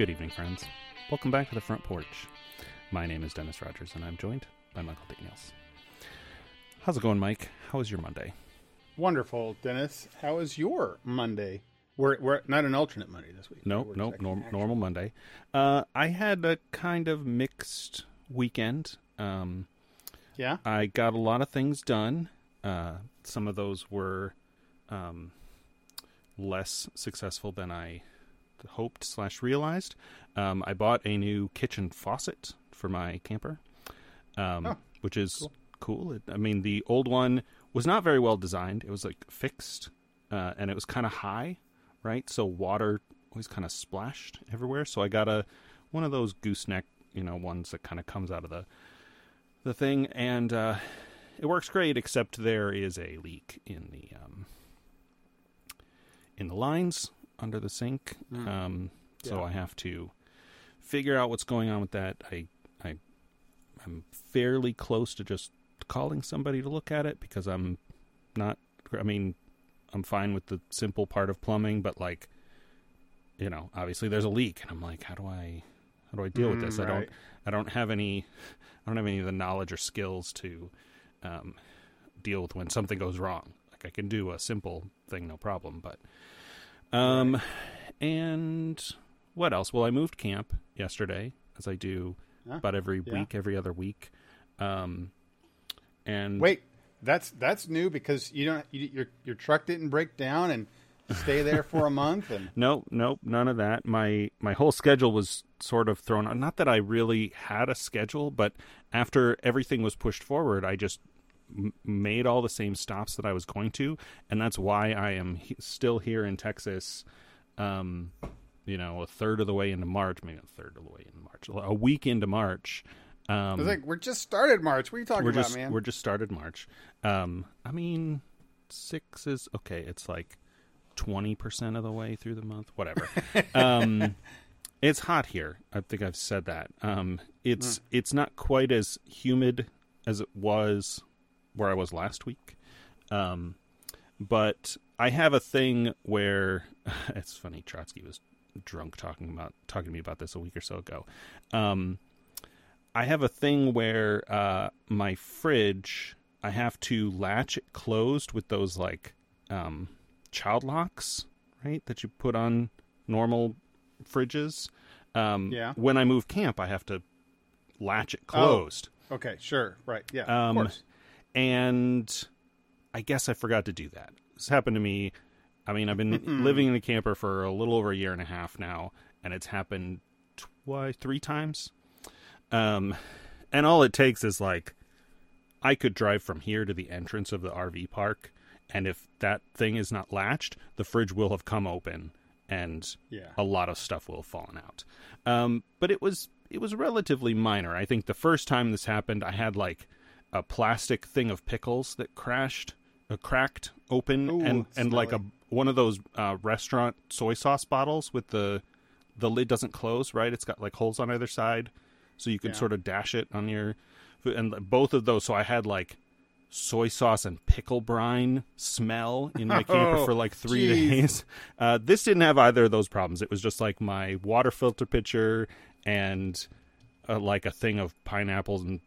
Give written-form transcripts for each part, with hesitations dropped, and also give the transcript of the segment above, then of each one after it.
Good evening, friends. Welcome back to The Front Porch. My name is Dennis Rogers, and I'm joined by Michael Daniels. How's it going, Mike? How was your Monday? Wonderful, Dennis. How was your Monday? We're not an alternate Monday this week. Normal Monday. I had a kind of mixed weekend. Yeah? I got a lot of things done. Some of those were less successful than I hoped / realized. I bought a new kitchen faucet for my camper, which is cool. I mean, the old one was not very well designed. It was like fixed, and it was kind of high, right? So water always kind of splashed everywhere. So I got one of those gooseneck, ones that kind of comes out of the thing, and it works great. Except there is a leak in the lines under the sink. So I have to figure out what's going on with that. I'm fairly close to just calling somebody to look at it, because I'm fine with the simple part of plumbing, but obviously there's a leak, and I'm like, how do I deal with this? Right. I don't have any of the knowledge or skills to deal with when something goes wrong. Like, I can do a simple thing, no problem, but and what else? Well, I moved camp yesterday, as I do about every other week. And wait, that's new, because your truck didn't break down and stay there for a month. And nope, none of that. My whole schedule was sort of thrown out. Not that I really had a schedule, but after everything was pushed forward, I just made all the same stops that I was going to, and that's why I am still here in Texas, a week into March. It's like, we're just started March. What are you talking about, man? We're just started March. 6 is okay. It's like 20% of the way through the month, whatever. It's hot here. I think I've said that. It's not quite as humid as it was where I was last week. But I have a thing where it's funny. Trotsky was drunk talking to me about this a week or so ago. I have a thing where my fridge, I have to latch it closed with those child locks, right, that you put on normal fridges. When I move camp, I have to latch it closed. Oh, okay, sure, right, yeah, of course. And I guess I forgot to do that. This happened to me. I mean, I've been living in the camper for a little over a year and a half now, and it's happened three times. And all it takes is, I could drive from here to the entrance of the RV park, and if that thing is not latched, the fridge will have come open, and a lot of stuff will have fallen out. But it was relatively minor. I think the first time this happened, I had, a plastic thing of pickles that cracked open. Ooh, and one of those restaurant soy sauce bottles with the lid doesn't close, right? It's got holes on either side, so you can sort of dash it on your food, and both of those. So I had soy sauce and pickle brine smell in my camper for 3 days. This didn't have either of those problems. It was just my water filter pitcher and a thing of pineapples and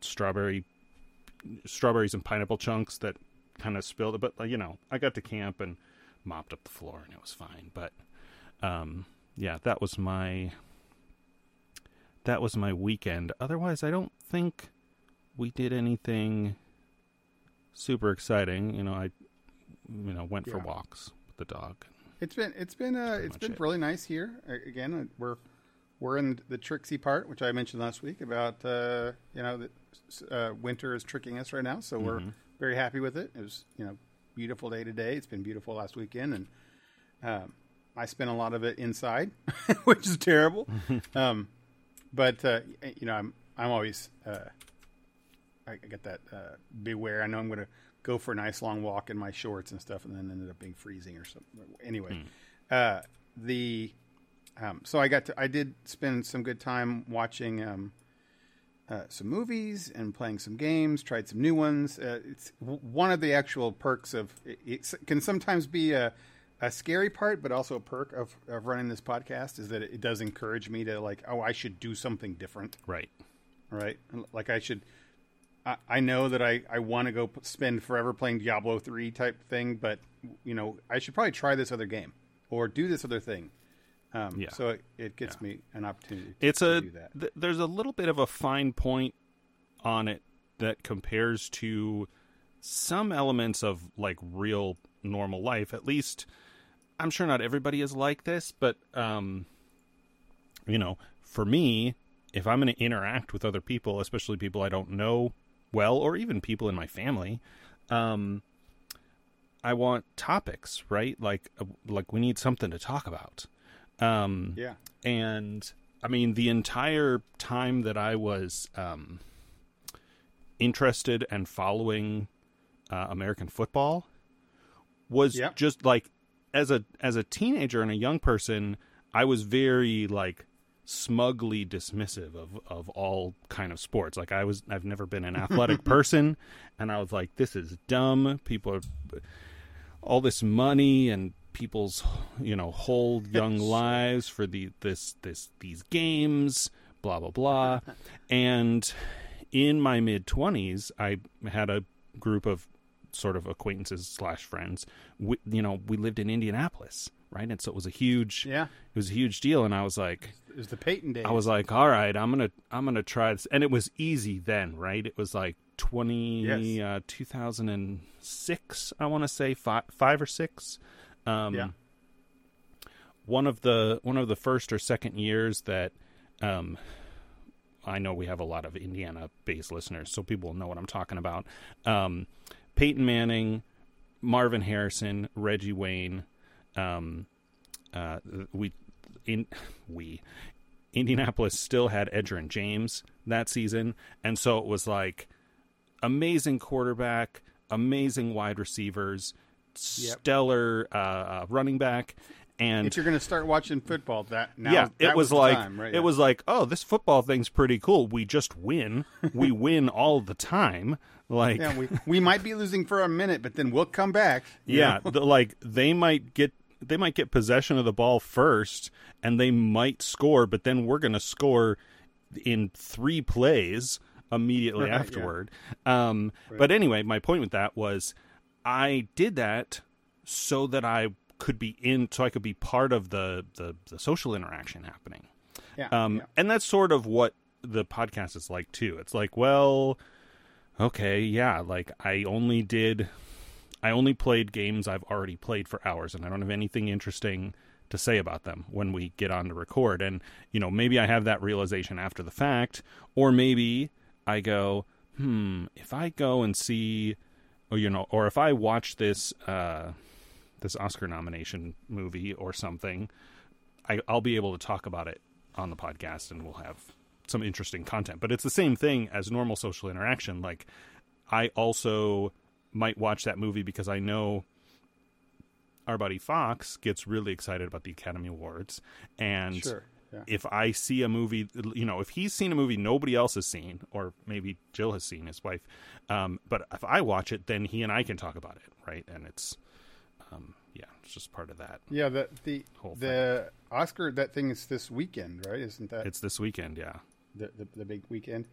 strawberries and pineapple chunks that kind of spilled. But I got to camp and mopped up the floor, and it was fine. But that was my weekend. Otherwise, I don't think we did anything super exciting. I went for walks with the dog. It's been really nice here. Again, we're in the tricksy part, which I mentioned last week about that winter is tricking us right now. So we're very happy with it. It was beautiful day today. It's been beautiful last weekend, and I spent a lot of it inside, which is terrible. But, I'm always, I get that, beware. I know I'm going to go for a nice long walk in my shorts and stuff, and then ended up being freezing or something. Anyway, so I did spend some good time watching, some movies and playing some games, tried some new ones. It's one of the actual perks of, it can sometimes be a scary part, but also a perk of running this podcast is that it does encourage me to like, oh, I should do something different. Right. Right. Like I should, I know that I want to go spend forever playing Diablo 3 type thing, but you know, I should probably try this other game or do this other thing. Yeah. So it gets me an opportunity to do that. There's a little bit of a fine point on it that compares to some elements of like real normal life. At least I'm sure not everybody is like this, but you know, for me, if I'm going to interact with other people, especially people I don't know well, or even people in my family, I want topics, right? Like we need something to talk about. Yeah. And I mean, the entire time that I was interested and following American football was just like as a teenager and a young person, I was very like smugly dismissive of all kind of sports. Like I've never been an athletic person, and I was like, this is dumb. People are all this money and people's, you know, whole young lives for these games, blah blah blah. And in my mid-20s, I had a group of sort of acquaintances / friends. We lived in Indianapolis, right? And so it was a huge deal. And I was like, it was the Peyton days. I was like, all right, I'm gonna try this. And it was easy then, right? It was like 2006, I want to say five or six. One of the first or second years that, I know we have a lot of Indiana-based listeners, so people will know what I'm talking about. Peyton Manning, Marvin Harrison, Reggie Wayne. Indianapolis still had Edgerrin James that season, and so it was like amazing quarterback, amazing wide receivers, stellar running back. And if you're going to start watching football, it was like, oh, this football thing's pretty cool. We just win. We win all the time. Like, yeah, we might be losing for a minute, but then we'll come back. Yeah, they might get possession of the ball first, and they might score, but then we're going to score in 3 plays immediately afterward. Yeah. But anyway, my point with that was I did that so that I could be part of the social interaction happening. And that's sort of what the podcast is like too. It's like, well, okay, yeah, like I only played games I've already played for hours, and I don't have anything interesting to say about them when we get on to record. And you know, maybe I have that realization after the fact, or maybe I go, if I go and see, or you know, or if I watch this Oscar nomination movie or something, I'll be able to talk about it on the podcast, and we'll have some interesting content. But it's the same thing as normal social interaction. Like I also might watch that movie because I know our buddy Fox gets really excited about the Academy Awards. And if I see a movie, you know, if he's seen a movie nobody else has seen, or maybe Jill has seen, his wife. But if I watch it, then he and I can talk about it. Right. And it's just part of that. Yeah, the Oscar, that thing is this weekend, right? Isn't that? It's this weekend, yeah. The big weekend.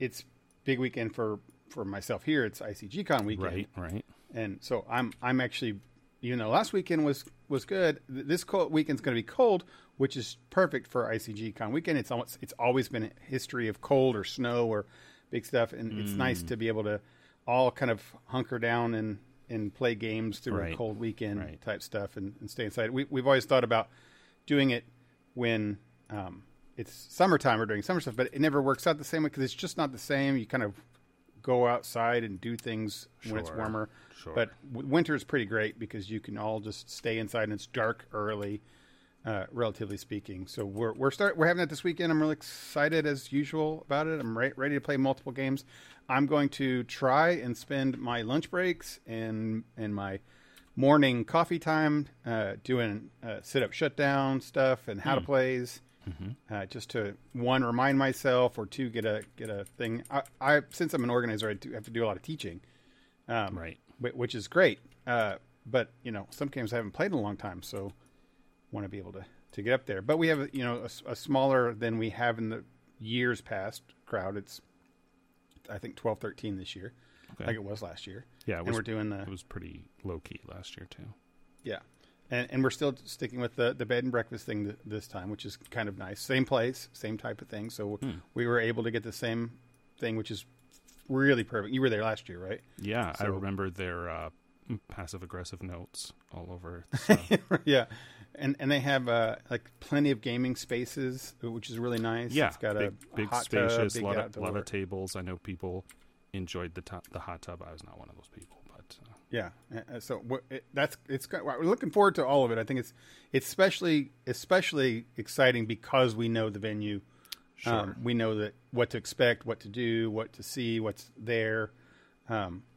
It's big weekend for myself here. It's ICGCon weekend, right? And so I'm actually, you know, last weekend was good. This cold weekend's going to be cold, which is perfect for ICGCon weekend. It's always been a history of cold or snow or big stuff, and it's nice to be able to all kind of hunker down and play games through a cold weekend type stuff and stay inside. We've always thought about doing it when it's summertime or during summer stuff, but it never works out the same way because it's just not the same. You kind of go outside and do things when it's warmer. Sure. But winter is pretty great because you can all just stay inside and it's dark early, relatively speaking. So we're having it this weekend. I'm really excited as usual about it. I'm ready to play multiple games. I'm going to try and spend my lunch breaks and my morning coffee time doing sit-up shutdown stuff and how to plays, just to, one, remind myself, or two, get a thing. Since I'm an organizer, I have to do a lot of teaching, which is great. But, you know, some games I haven't played in a long time, so want to be able to get up there. But we have, you know, a smaller than we have in the years past crowd. It's, I think, 12, 13 this year, okay. Like it was last year. Yeah, it was, and we're doing the... It was pretty low-key last year, too. Yeah, and we're still sticking with the bed and breakfast thing this time, which is kind of nice. Same place, same type of thing. So we were able to get the same thing, which is really perfect. You were there last year, right? Yeah, so, I remember their... passive-aggressive notes all over. So. Yeah. And they have like plenty of gaming spaces, which is really nice. Yeah. It's got big hot spacious, tub, big lot of tables. I know people enjoyed the hot tub. I was not one of those people, but... Yeah. So we're looking forward to all of it. I think it's especially exciting because we know the venue. Sure. We know that what to expect, what to do, what to see, what's there.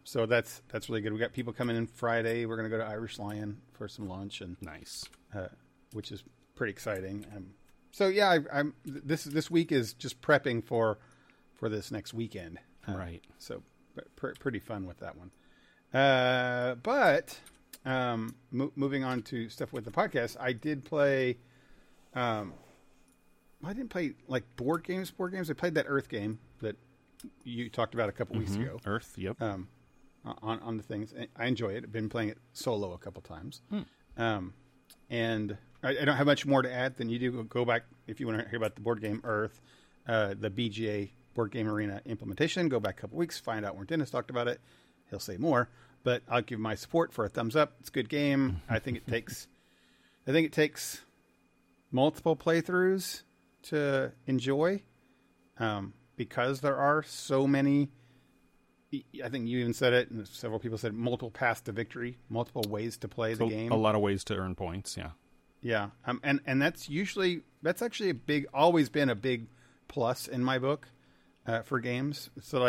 So that's really good. We got people coming in Friday. We're going to go to Irish Lion for some lunch and nice, which is pretty exciting. So yeah, I'm this week is just prepping for this next weekend. Right. So pretty fun with that one. Moving on to stuff with the podcast, I did play. I didn't play like board games. I played that Earth game that you talked about a couple weeks ago. Earth, yep. On the things. I enjoy it. I've been playing it solo a couple times. And I don't have much more to add than you do. Go back, if you want to hear about the board game Earth, the BGA Board Game Arena implementation, go back a couple weeks, find out where Dennis talked about it. He'll say more. But I'll give my support for a thumbs up. It's a good game. I think it takes multiple playthroughs to enjoy. Because there are so many, I think you even said it, and several people said multiple paths to victory, multiple ways to play the game. A lot of ways to earn points, yeah. Yeah, and that's actually always been a big plus in my book for games, so that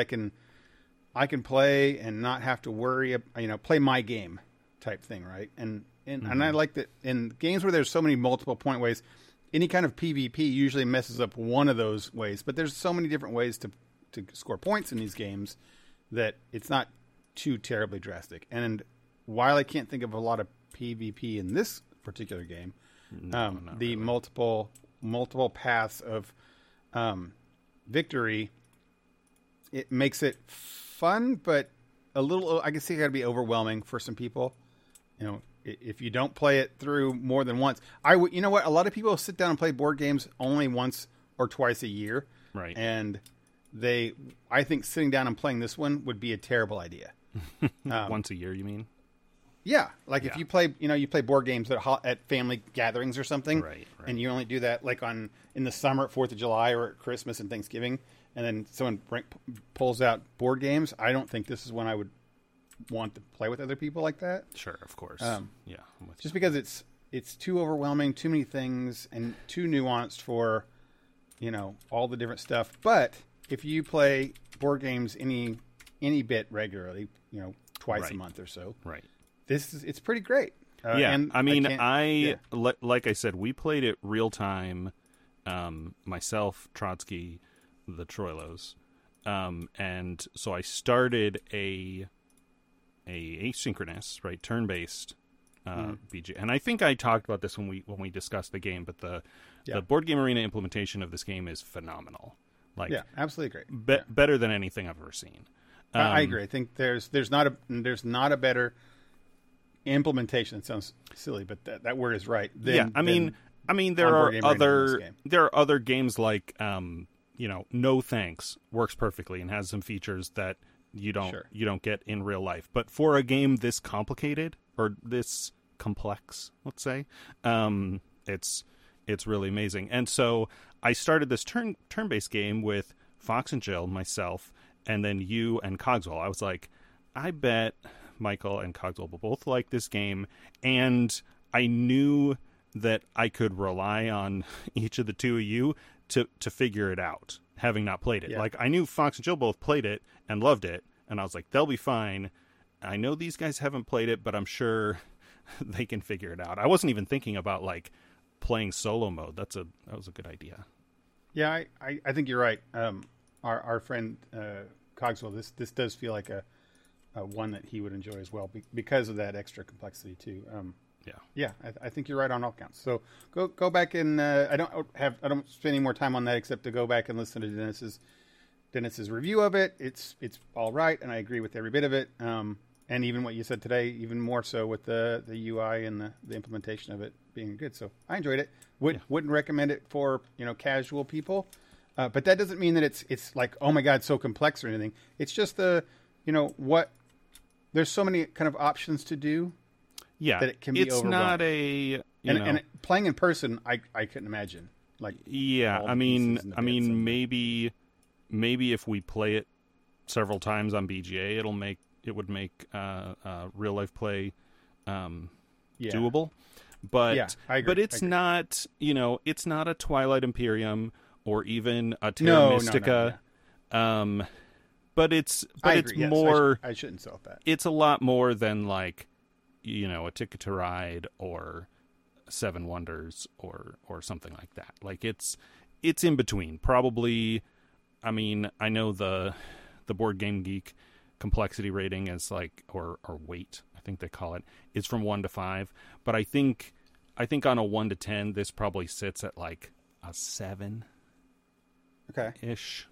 I can play and not have to worry, play my game type thing, right? And I like that in games where there's so many multiple point ways. Any kind of PvP usually messes up one of those ways, but there's so many different ways to score points in these games that it's not too terribly drastic. And while I can't think of a lot of PvP in this particular game, the multiple paths of victory, it makes it fun, but a little, I can see it got to be overwhelming for some people, If you don't play it through more than once, you know what? A lot of people sit down and play board games only once or twice a year. Right. And I think sitting down and playing this one would be a terrible idea. Once a year, you mean? Yeah. Like if you play, you play board games at family gatherings or something. Right. And you only do that like in the summer at 4th of July or at Christmas and Thanksgiving. And then someone pulls out board games. I don't think this is one I would want to play with other people like that. Sure, of course. Because it's too overwhelming, too many things, and too nuanced for all the different stuff. But if you play board games any bit regularly, twice a month or so, right? It's pretty great. And like I said, we played it real time. Myself, Trotsky, the Troilos, and so I started a asynchronous, right, turn-based BG. And I think I talked about this when we discussed the game, but the Board Game Arena implementation of this game is phenomenal. Like, yeah, absolutely great. Better than anything I've ever seen. I agree. I think there's not a better implementation. It sounds silly, but that word is right. There are other games like No Thanks works perfectly and has some features that you don't get in real life, but for a game this complicated or this complex, let's say, it's really amazing. And so I started this turn-based game with Fox and Jill, myself, and then you and Cogswell. I was like, I bet Michael and Cogswell will both like this game, and I knew that I could rely on each of the two of you to figure it out, having not played it. Yeah. Like, I knew Fox and Jill both played it and loved it, and I was like, they'll be fine. I know these guys haven't played it, but I'm sure they can figure it out. I wasn't even thinking about, like, playing solo mode. That was a good idea. Yeah, I think you're right. Our friend Cogswell, this does feel like a one that he would enjoy as well because of that extra complexity too. I think you're right on all counts. So go back and I don't spend any more time on that except to go back and listen to Dennis's review of it. It's all right, and I agree with every bit of it. And even what you said today, even more so with the UI and the implementation of it being good. So I enjoyed it. Wouldn't recommend it for casual people, but that doesn't mean that it's like, oh my God, so complex or anything. It's just there's so many kind of options to do. Yeah, that it can be overwhelming. It's not and playing in person, I couldn't imagine. Like, yeah, I mean, maybe if we play it several times on BGA, it would make real life play doable. But I agree. But it's not, it's not a Twilight Imperium or even a Terra Mystica. No. But it's more. I shouldn't sell that. It's a lot more than like, a Ticket to Ride or Seven Wonders or something like that. Like it's in between. Probably, I mean, I know the Board Game Geek complexity rating is like, or weight, I think they call it, is from 1 to 5. But I think on a 1 to 10, this probably sits at like a 7. Okay. Ish.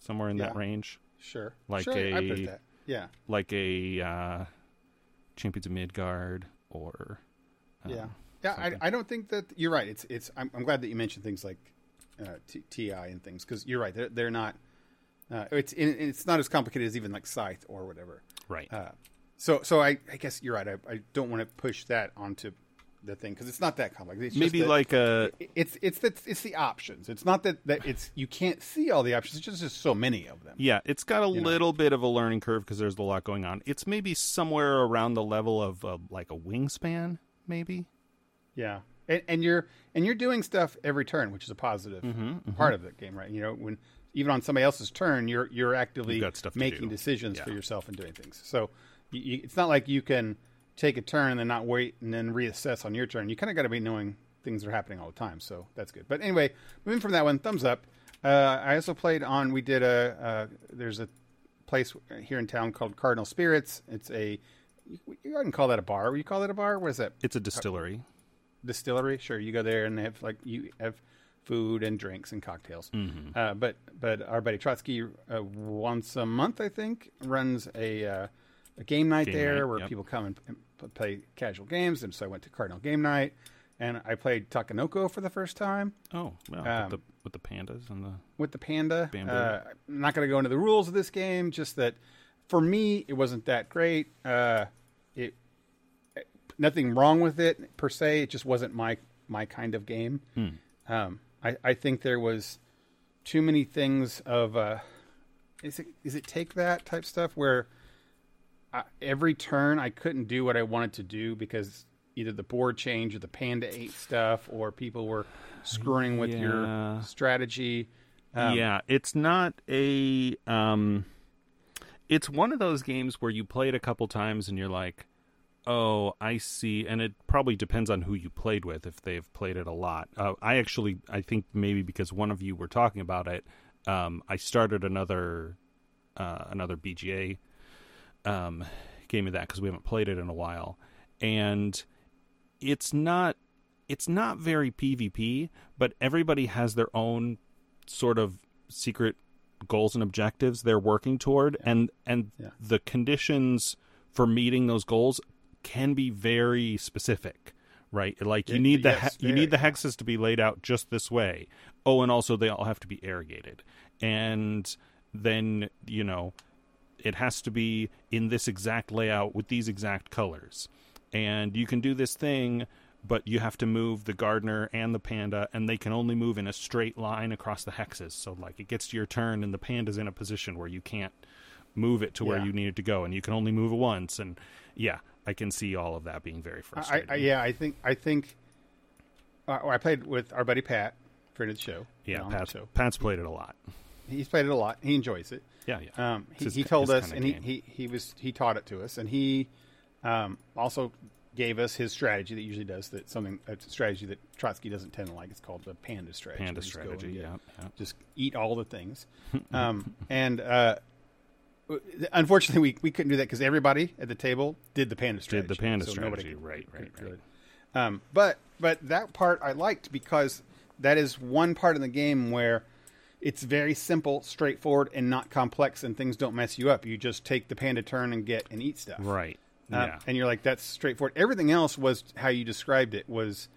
Somewhere in that range. Sure. Like I put that. Yeah. Like a Champions of Midgard, or I don't think that you're right. It's. I'm glad that you mentioned things like TI and things, because you're right. They're not. It's not as complicated as even like Scythe or whatever. Right. So I guess you're right. I don't want to push that onto the thing because it's not that complex. It's maybe just it's the options. It's not that it's, you can't see all the options. It's just so many of them. Yeah, it's got a little bit of a learning curve because there's a lot going on. It's maybe somewhere around the level of like a Wingspan, maybe. Yeah, and you're doing stuff every turn, which is a positive part of the game, right? When even on somebody else's turn, you're actively making decisions for yourself and doing things. So it's not like you can take a turn and then not wait and then reassess on your turn. You kind of got to be knowing things are happening all the time, so that's good. But anyway, moving from that one, thumbs up. I also played on, we did there's a place here in town called Cardinal Spirits. It's a, you can call that a bar. Would you call that a bar? What is that? It's a distillery. Distillery, sure. You go there and they have you have food and drinks and cocktails. Mm-hmm. But our buddy Trotsky, once a month, I think, runs a game night where people come and play casual games. And so I went to Cardinal Game Night, and I played Takenoko for the first time. Oh, well, with the pandas and the panda. I'm not going to go into the rules of this game. Just that for me, it wasn't that great. Nothing wrong with it per se. It just wasn't my kind of game. I think there was too many things of is it take that type stuff where. Every turn, I couldn't do what I wanted to do because either the board changed or the panda ate stuff or people were screwing with your strategy. It's not a... it's one of those games where you play it a couple times and you're like, oh, I see. And it probably depends on who you played with if they've played it a lot. I think maybe because one of you were talking about it, I started another BGA game of that because we haven't played it in a while, and it's not very PvP, but everybody has their own sort of secret goals and objectives they're working toward, and the conditions for meeting those goals can be very specific, right? Like you need the hexes to be laid out just this way. Oh, and also they all have to be irrigated, and then it has to be in this exact layout with these exact colors. And you can do this thing, but you have to move the gardener and the panda, and they can only move in a straight line across the hexes. So, like, it gets to your turn, and the panda's in a position where you can't move it to where you need it to go, and you can only move it once. And, I can see all of that being very frustrating. I think I played with our buddy Pat, friend of the show. Yeah, Pat's played it a lot. He's played it a lot. He enjoys it. Yeah. He told us, and he taught it to us, and he also gave us his strategy that usually does that. A strategy that Trotsky doesn't tend to like. It's called the panda strategy. Panda strategy. Just eat all the things, and Unfortunately, we couldn't do that because everybody at the table did the panda strategy. Right. But that part I liked because that is one part of the game where it's very simple, straightforward, and not complex, and things don't mess you up. You just take the panda turn and get and eat stuff. Right. Yeah. And you're like, that's straightforward. Everything else was how you described it was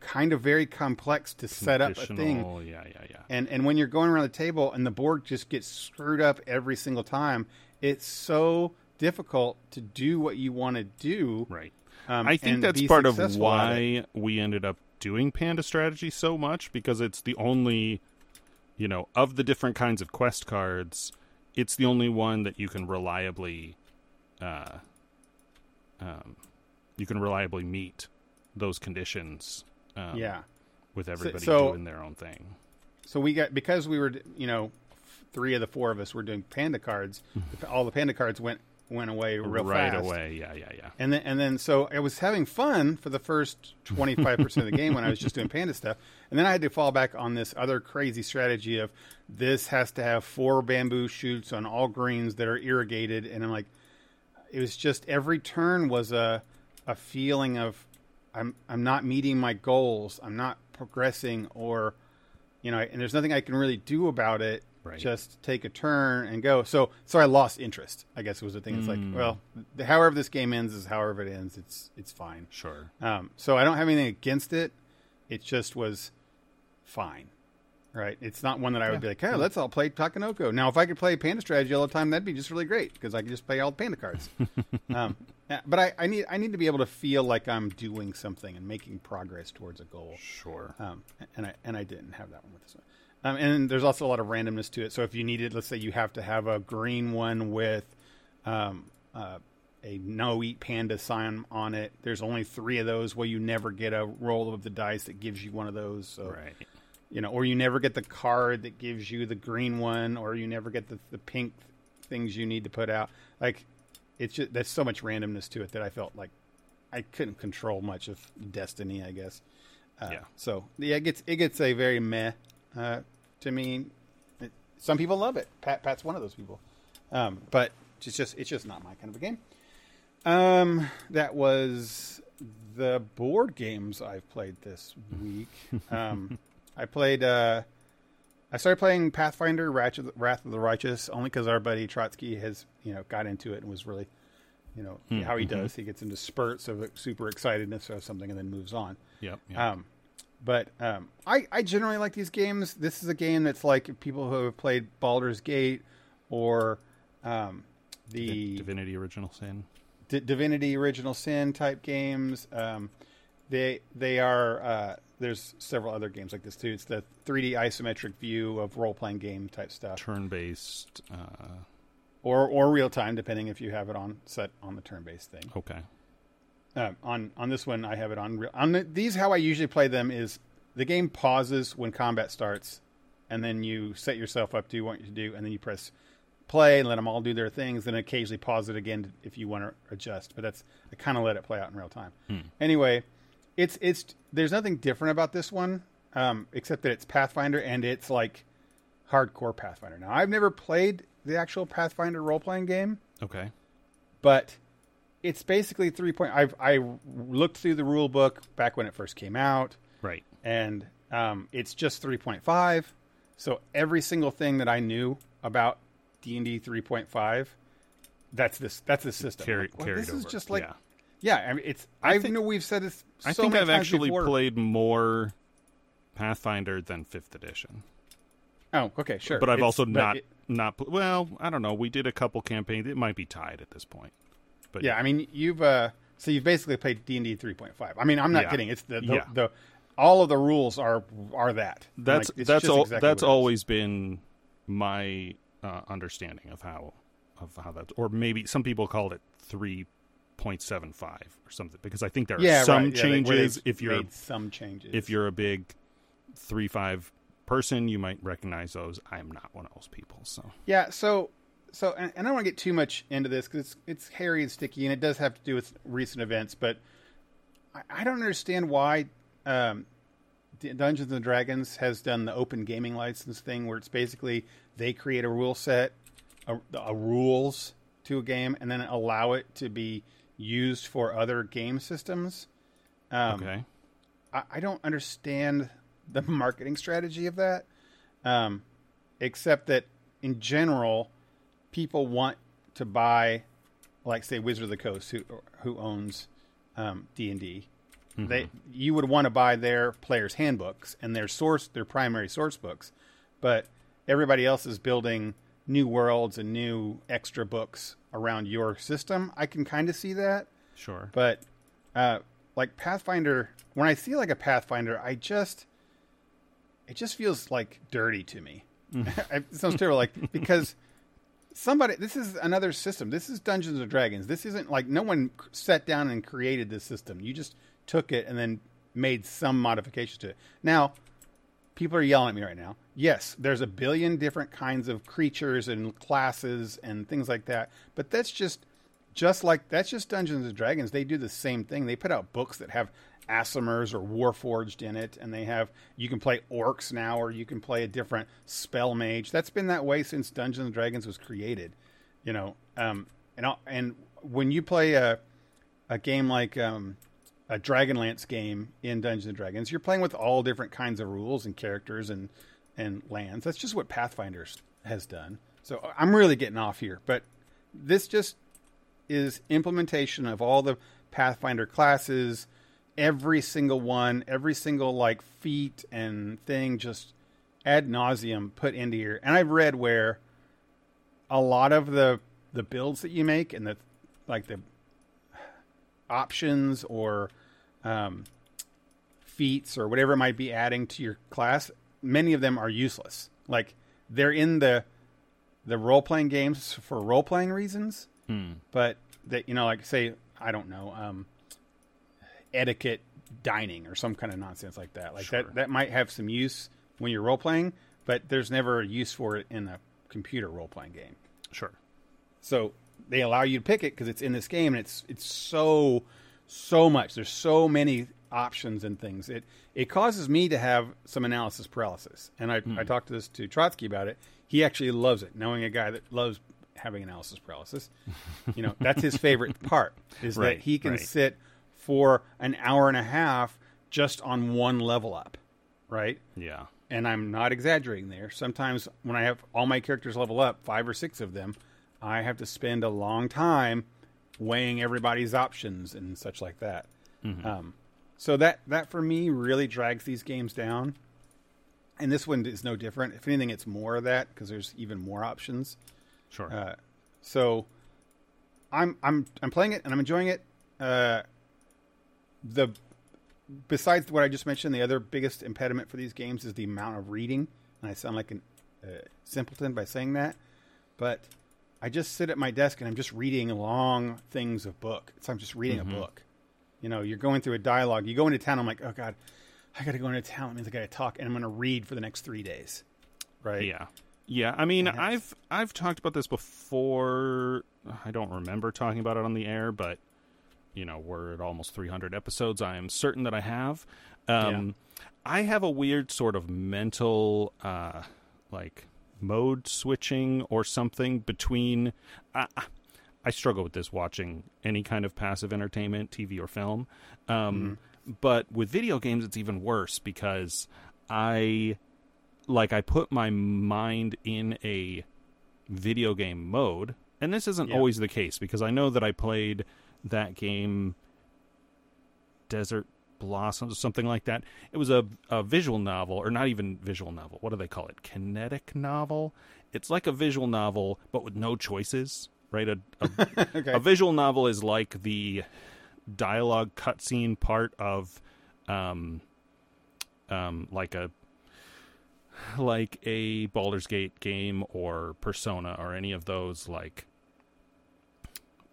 kind of very complex to set up a thing. Yeah. And when you're going around the table and the board just gets screwed up every single time, it's so difficult to do what you want to do. Right. I think that's part of why we ended up doing panda strategy so much, because it's the only, you know, of the different kinds of quest cards, it's the only one that you can reliably meet those conditions with everybody doing their own thing. So we got, because we were, you know, three of the four of us were doing panda cards, all the panda cards went away real fast. Right away, yeah. And then so I was having fun for the first 25% of the game when I was just doing panda stuff. And then I had to fall back on this other crazy strategy of this has to have 4 bamboo shoots on all greens that are irrigated. And I'm like, it was just every turn was a feeling of I'm not meeting my goals. I'm not progressing, or, you know, and there's nothing I can really do about it. Right. Just take a turn and go. So I lost interest, I guess, was the thing. It's like, well, however this game ends is however it ends. It's fine. Sure. So I don't have anything against it. It just was fine. Right. It's not one that I would be like, hey, let's all play Takenoko. Now, if I could play panda strategy all the time, that'd be just really great because I could just play all the panda cards. But I need to be able to feel like I'm doing something and making progress towards a goal. Sure. And I didn't have that one with this one. And there's also a lot of randomness to it. So if you needed, let's say you have to have a green one with a no-eat panda sign on it. There's only 3 of those where you never get a roll of the dice that gives you one of those. So, right. You know, or you never get the card that gives you the green one, or you never get the pink things you need to put out. Like, it's just, there's so much randomness to it that I felt like I couldn't control much of destiny, I guess. So, yeah, it gets a very meh. To me, some people love it. Pat's one of those people, but it's just not my kind of a game. That was the board games I've played this week. I started playing Pathfinder: Wrath of the Righteous only because our buddy Trotsky has, you know, got into it and was really, you know, how he does. He gets into spurts of super excitedness or something and then moves on. Yep. But I generally like these games. This is a game that's like people who have played Baldur's Gate or the Divinity Original Sin. Divinity Original Sin type games. They are there's several other games like this too. It's the 3D isometric view of role-playing game type stuff. Turn-based or real-time, depending if you have it on set on the turn-based thing. Okay. On this one, I have it on real. These, how I usually play them is the game pauses when combat starts, and then you set yourself up to do what you do, and then you press play and let them all do their things, then occasionally pause it again if you want to adjust. But I kind of let it play out in real time. Anyway, it's there's nothing different about this one except that it's Pathfinder, and it's like hardcore Pathfinder. Now, I've never played the actual Pathfinder role playing game. Okay, but it's basically 3 point. I looked through the rule book back when it first came out. Right. And it's just 3.5. So every single thing that I knew about D&D 3.5, that's this system. Carried over. Is just like, I mean, it's, I know we've said this so many times. I think I've actually played more Pathfinder than 5th edition. Oh, okay, sure. But I've I don't know. We did a couple campaigns. It might be tied at this point. But yeah, I mean, you've basically played D&D 3.5. I mean, I'm not kidding. It's the all of the rules are that. That's always been my understanding of how that, or maybe some people called it 3.75 or something, because I think there are changes. If you're a big 3.5 person, you might recognize those. I'm not one of those people, so So, and I don't want to get too much into this because it's hairy and sticky, and it does have to do with recent events. But I don't understand why Dungeons & Dragons has done the open gaming license thing, where it's basically they create a rule set, a rules to a game and then allow it to be used for other game systems. Okay. I don't understand the marketing strategy of that, except that in general, people want to buy, like, say, Wizard of the Coast, who owns D&D. Mm-hmm. You would want to buy their players' handbooks and their primary source books, but everybody else is building new worlds and new extra books around your system. I can kind of see that. Sure. But like Pathfinder, when I see like a Pathfinder, it just feels like dirty to me. It sounds terrible, like, because this is another system. This is Dungeons and Dragons. This isn't like, no one sat down and created this system. You just took it and then made some modifications to it. Now, people are yelling at me right now. Yes, there's a billion different kinds of creatures and classes and things like that. But that's just Dungeons and Dragons. They do the same thing. They put out books that have Asimers or Warforged in it, and you can play orcs now, or you can play a different spell mage. That's been that way since Dungeons and Dragons was created, you know. And when you play a game like a Dragonlance game in Dungeons and Dragons, you're playing with all different kinds of rules and characters and lands. That's just what Pathfinder has done. So I'm really getting off here, but this just is implementation of all the Pathfinder classes. Every single one, every single like feat and thing, just ad nauseum put into here. And I've read where a lot of the builds that you make and the options or feats or whatever it might be adding to your class, many of them are useless. Like, they're in the role playing games for role playing reasons, but that, you know, like, say, I don't know, etiquette dining or some kind of nonsense like that. Like, sure, that might have some use when you're role playing, but there's never a use for it in a computer role playing game. Sure. So they allow you to pick it because it's in this game, and it's so much. There's so many options and things. It causes me to have some analysis paralysis. And I talked to Trotsky about it. He actually loves it. Knowing a guy that loves having analysis paralysis, you know, that's his favorite part. Is right, that he can sit for an hour and a half just on one level up, right? Yeah. And I'm not exaggerating there. Sometimes when I have all my characters level up, 5 or 6 of them, I have to spend a long time weighing everybody's options and such like that. Mm-hmm. So that for me really drags these games down. And this one is no different. If anything, it's more of that because there's even more options. Sure. So I'm playing it and I'm enjoying it. Besides what I just mentioned, the other biggest impediment for these games is the amount of reading. And I sound like a simpleton by saying that, but I just sit at my desk and I'm just reading long things of book. So I'm just reading a book. You know, you're going through a dialogue. You go into town. I'm like, oh God, I got to go into town. It means I got to talk, and I'm going to read for the next 3 days. Right. Yeah. Yeah. I mean, I've talked about this before. I don't remember talking about it on the air, but you know, we're at almost 300 episodes. I am certain that I have. I have a weird sort of mental, like, mode switching or something between... I struggle with this watching any kind of passive entertainment, TV or film. But with video games, it's even worse because I put my mind in a video game mode. And this isn't always the case because I know that I played... that game Desert Blossoms or something like that. It was a visual novel, or not even visual novel. What do they call it? Kinetic novel. It's like a visual novel, but with no choices, right? A visual novel is like the dialogue cutscene part of, like a Baldur's Gate game or Persona or any of those, like,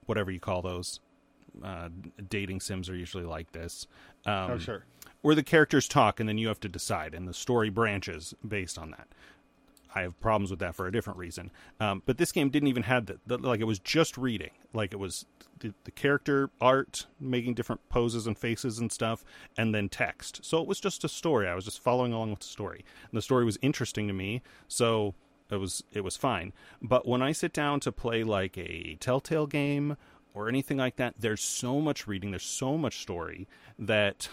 whatever you call those. Dating sims are usually like this. Where the characters talk and then you have to decide, and the story branches based on that. I have problems with that for a different reason. But this game didn't even have that. Like, it was just reading. Like, it was the character art, making different poses and faces and stuff, and then text. So it was just a story. I was just following along with the story. And the story was interesting to me, so It was fine. But when I sit down to play like a Telltale game or anything like that, there's so much reading, there's so much story that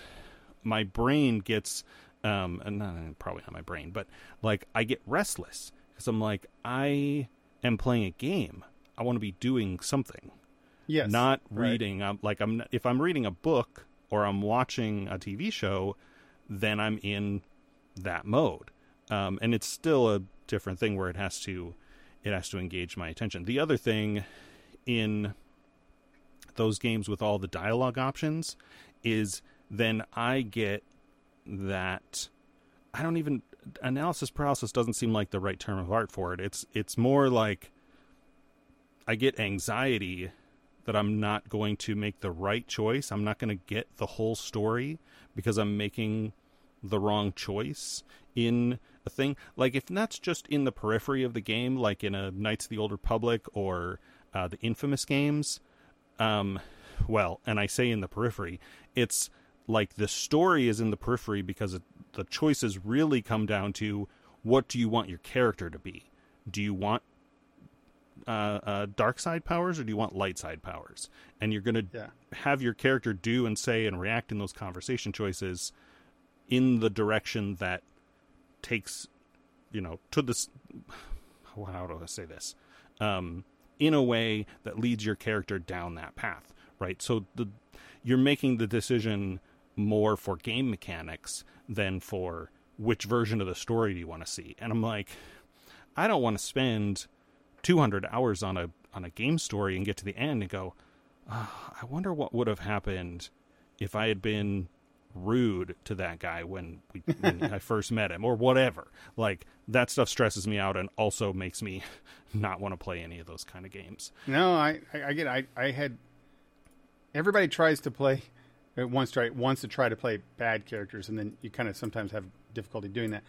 my brain gets, probably not my brain, but like I get restless because I'm like, I am playing a game. I want to be doing something. Yes. Not reading. Right. If I'm reading a book or I'm watching a TV show, then I'm in that mode. And it's still a different thing where it has to engage my attention. The other thing in those games with all the dialogue options is then I get that analysis paralysis doesn't seem like the right term of art for it. It's more like I get anxiety that I'm not going to make the right choice. I'm not going to get the whole story because I'm making the wrong choice in a thing. Like if that's just in the periphery of the game, like in a Knights of the Old Republic or the Infamous games, and I say in the periphery, it's like the story is in the periphery because the choices really come down to what do you want your character to be? Do you want dark side powers or do you want light side powers? And you're going to have your character do and say and react in those conversation choices in the direction that takes, to this, how do I say this? In a way that leads your character down that path, right? So you're making the decision more for game mechanics than for which version of the story do you want to see. And I'm like, I don't want to spend 200 hours on a game story and get to the end and go, I wonder what would have happened if I had been rude to that guy when I first met him or whatever. Like that stuff stresses me out and also makes me not want to play any of those kind of games. No, I get it. I had everybody tries to play wants to try to play bad characters, and then you kind of sometimes have difficulty doing that.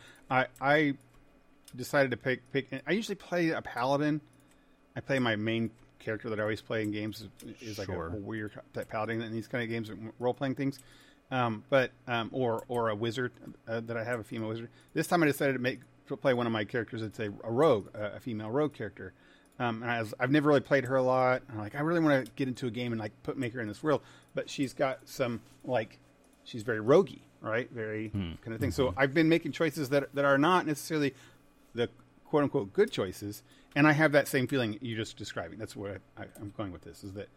I decided to pick. I usually play a paladin. I play my main character that I always play in games is like a weird type paladin in these kind of games, role playing things. Or a wizard that I have, a female wizard. This time I decided to play one of my characters. It's a rogue, a female rogue character. I've never really played her a lot. I'm like, I really want to get into a game and like make her in this world. But she's got some she's very roguey, right? Very kind of thing. Mm-hmm. So I've been making choices that are not necessarily the quote unquote good choices. And I have that same feeling you're just describing. That's where I'm going with this. Is that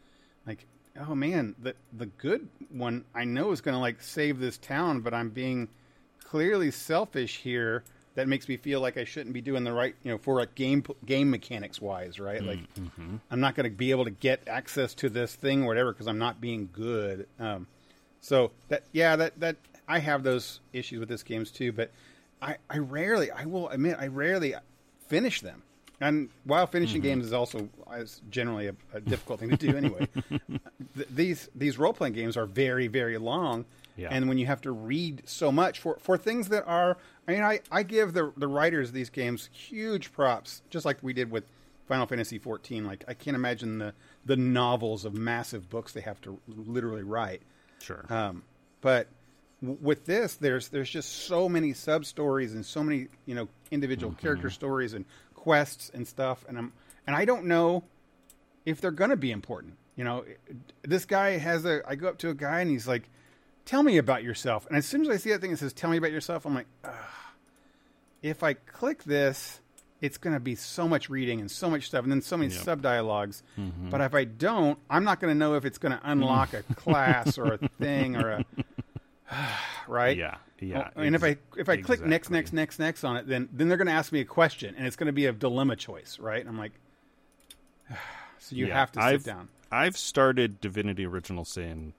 like, oh man, the good one I know is going to save this town, but I'm being clearly selfish here. That makes me feel like I shouldn't be doing the right, for like game mechanics wise, right? I'm not going to be able to get access to this thing or whatever because I'm not being good. So I have those issues with this games too, but I will admit I rarely finish them. And while finishing games is also generally a difficult thing to do anyway, these role-playing games are very, very long. Yeah. And when you have to read so much for things that are... I mean, I give the writers of these games huge props, just like we did with Final Fantasy XIV. I can't imagine the novels of massive books they have to literally write. Sure. But with this, there's just so many sub-stories and so many individual character stories and quests and stuff, and I don't know if they're going to be important. This guy I go up to a guy and he's like, "Tell me about yourself." And as soon as I see that thing that says, "Tell me about yourself," I'm like, if I click this, it's going to be so much reading and so much stuff, and then so many sub dialogues. Mm-hmm. But if I don't, I'm not going to know if it's going to unlock a class or a thing or a right? Yeah. Yeah, and if I click next on it, then they're going to ask me a question, and it's going to be a dilemma choice, right? And I'm like, so you have to sit down. I've started Divinity Original Sin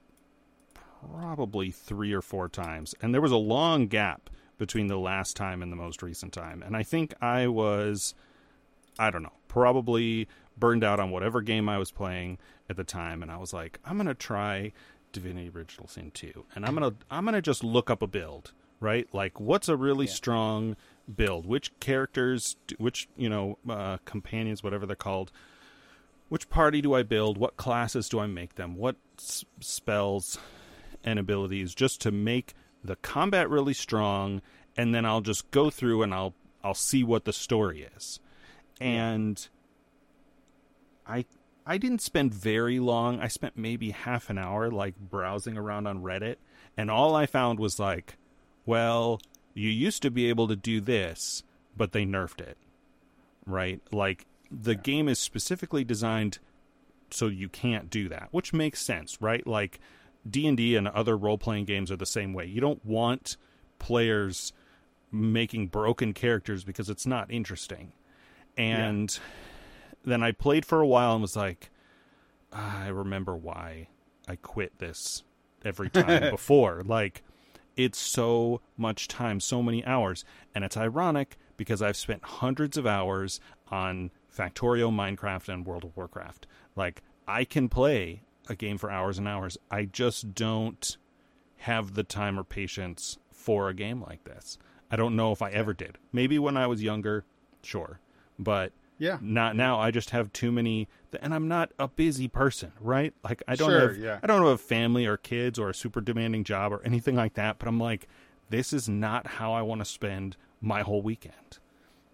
probably 3 or 4 times, and there was a long gap between the last time and the most recent time, and I think I was, I don't know, probably burned out on whatever game I was playing at the time, and I was like, I'm going to try Divinity Original Sin 2, and I'm gonna just look up a build, right? Like, what's a really strong build? Which characters? Which companions, whatever they're called? Which party do I build? What classes do I make them? What spells and abilities? Just to make the combat really strong, and then I'll just go through and I'll see what the story is. And I didn't spend very long. I spent maybe half an hour, like, browsing around on Reddit. And all I found was, like, well, you used to be able to do this, but they nerfed it, right? Like, the game is specifically designed so you can't do that, which makes sense, right? Like, D&D and other role-playing games are the same way. You don't want players making broken characters because it's not interesting. And then I played for a while and was like, I remember why I quit this every time before. Like, it's so much time, so many hours. And it's ironic because I've spent hundreds of hours on Factorio, Minecraft, and World of Warcraft. Like, I can play a game for hours and hours. I just don't have the time or patience for a game like this. I don't know if I ever did. Maybe when I was younger, sure. But not now. I just have too many, and I'm not a busy person, right? Like, I don't I don't have family or kids or a super demanding job or anything like that, but I'm like, this is not how I want to spend my whole weekend.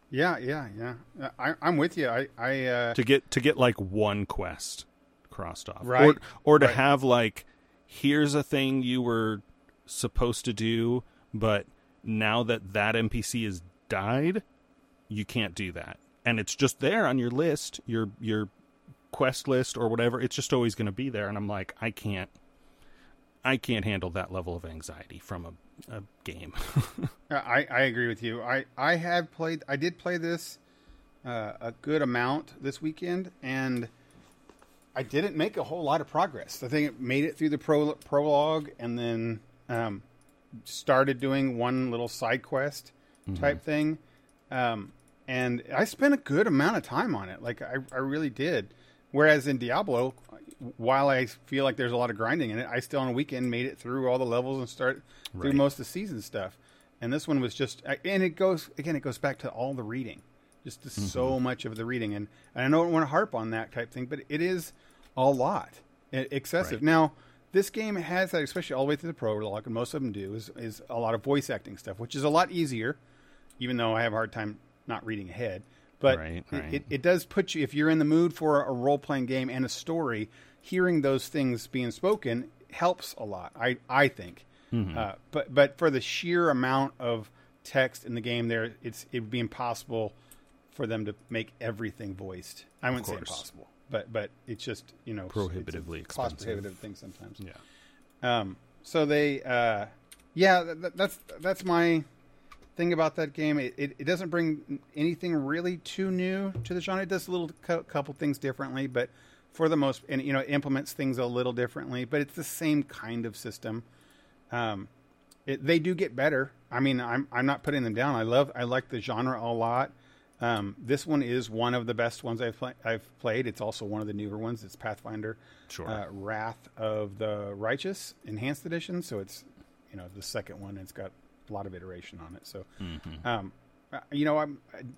Yeah. I'm with you. To get like one quest crossed off, right? Or to have like, here's a thing you were supposed to do, but now that NPC has died, you can't do that, and it's just there on your list, your quest list or whatever. It's just always going to be there, and I'm like, I can't handle that level of anxiety from a game. I agree with you. I did play this a good amount this weekend, and I didn't make a whole lot of progress. I think it made it through the prologue, and then started doing one little side quest type thing. And I spent a good amount of time on it. Like, I really did. Whereas in Diablo, while I feel like there's a lot of grinding in it, I still on a weekend made it through all the levels and through most of the season stuff. And this one was just, and it goes back to all the reading, just so much of the reading. And I don't want to harp on that type thing, but it is a lot, excessive. Right. Now, this game has that, especially all the way through the prologue, and most of them do, is a lot of voice acting stuff, which is a lot easier, even though I have a hard time not reading ahead. But it does put you, if you're in the mood for a role-playing game and a story, hearing those things being spoken helps a lot, I think. Mm-hmm. But for the sheer amount of text in the game there, it would be impossible for them to make everything voiced. I wouldn't say impossible, but it's just, you know, prohibitively expensive. Prohibitive thing sometimes. Yeah. So they, that's my thing about that game. It doesn't bring anything really too new to the genre. It does a little couple things differently, but for the most, and you know, it implements things a little differently, but it's the same kind of system. They do get better. I mean, I'm not putting them down. I like the genre a lot. This one is one of the best ones I've played. It's also one of the newer ones. It's Pathfinder, Wrath of the Righteous Enhanced Edition. So it's, you know, the second one. It's got a lot of iteration on it. So, you know, I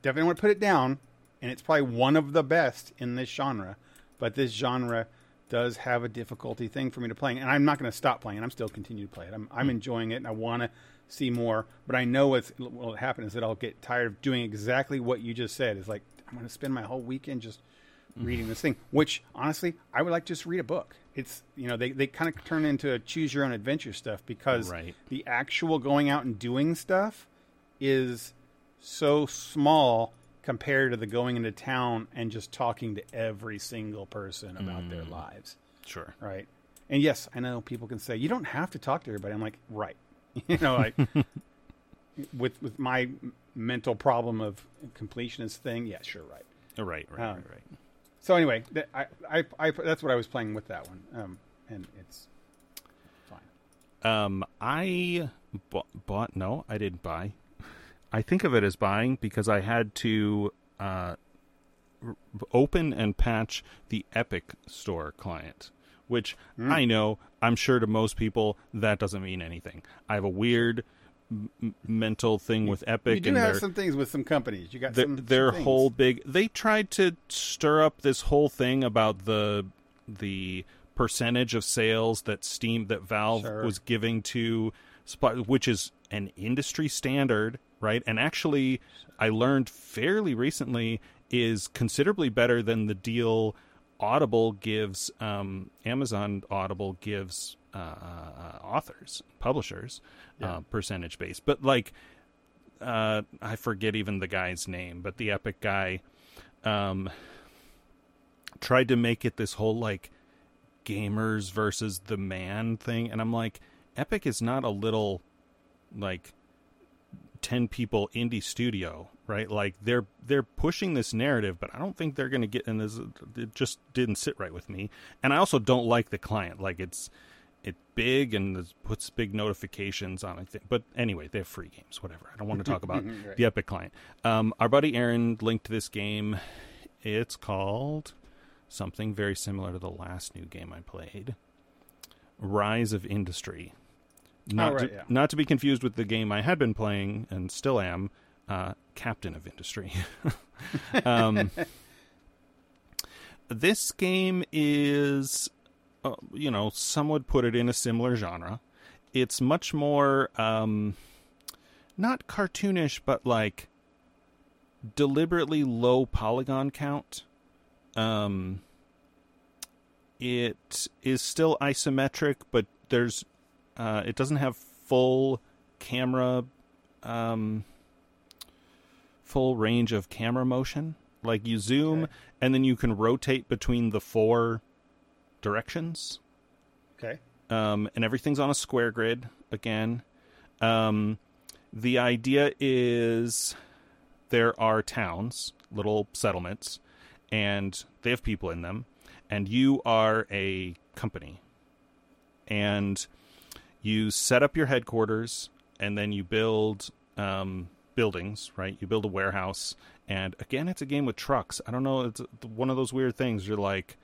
definitely want to put it down, and it's probably one of the best in this genre. But this genre does have a difficulty thing for me to play, and I'm not going to stop playing. I'm still continue to play it. I'm enjoying it, and I want to see more, but I know what will happen is that I'll get tired of doing exactly what you just said. It's like, I'm going to spend my whole weekend just reading this thing, which honestly, I would like to just read a book. It's, you know, they kind of turn into a choose your own adventure stuff because the actual going out and doing stuff is so small compared to the going into town and just talking to every single person about their lives. Sure. Right. And yes, I know people can say, you don't have to talk to everybody. I'm like, right. You know, like with my mental problem of completionist thing. Yeah, sure. Right. So anyway, that's what I was playing with that one. And it's fine. I bought, no, I didn't buy. I think of it as buying because I had to open and patch the Epic Store client, which I know, I'm sure to most people, that doesn't mean anything. I have a weird mental thing with Epic. You do and have some things with some companies. You got their whole big... They tried to stir up this whole thing about the percentage of sales that Valve was giving to... which is an industry standard right? And actually, I learned fairly recently, is considerably better than the deal Audible gives, Amazon Audible gives authors, publishers, percentage-based. But, like, I forget even the guy's name, but the Epic guy tried to make it this whole, like, gamers versus the man thing. And I'm like, Epic is not a little, like, 10 people indie studio, right? Like, they're pushing this narrative, but I don't think they're going to get in this. It just didn't sit right with me. And I also don't like the client. Like, it's big and it puts big notifications on it. But anyway, they have free games, whatever. I don't want to talk about right. the Epic client. Our buddy Aaron linked this game. It's called something very similar to the last new game I played, Rise of Industry. Not to be confused with the game I had been playing and still am, Captain of Industry. This game is, some would put it in a similar genre. It's much more, not cartoonish, but like deliberately low polygon count. It is still isometric, but there's... it doesn't have full camera, full range of camera motion. Like, you zoom, and then you can rotate between the four directions. Okay. And everything's on a square grid, again. The idea is there are towns, little settlements, and they have people in them. And you are a company. And... you set up your headquarters, and then you build buildings, right? You build a warehouse. And again, it's a game with trucks. I don't know. It's one of those weird things. You're like,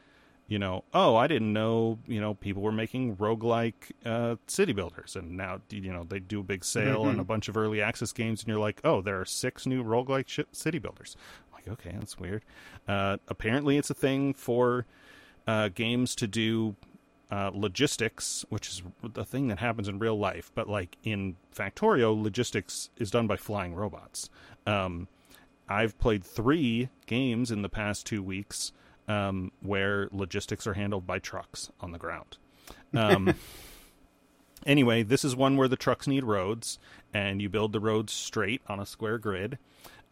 I didn't know, people were making roguelike city builders. And now, they do a big sale and a bunch of early access games. And you're like, oh, there are 6 new roguelike city builders. I'm like, okay, that's weird. Apparently, it's a thing for games to do. Logistics, which is the thing that happens in real life, but like in Factorio, logistics is done by flying robots. I've played 3 games in the past 2 weeks where logistics are handled by trucks on the ground. Anyway, this is one where the trucks need roads, and you build the roads straight on a square grid.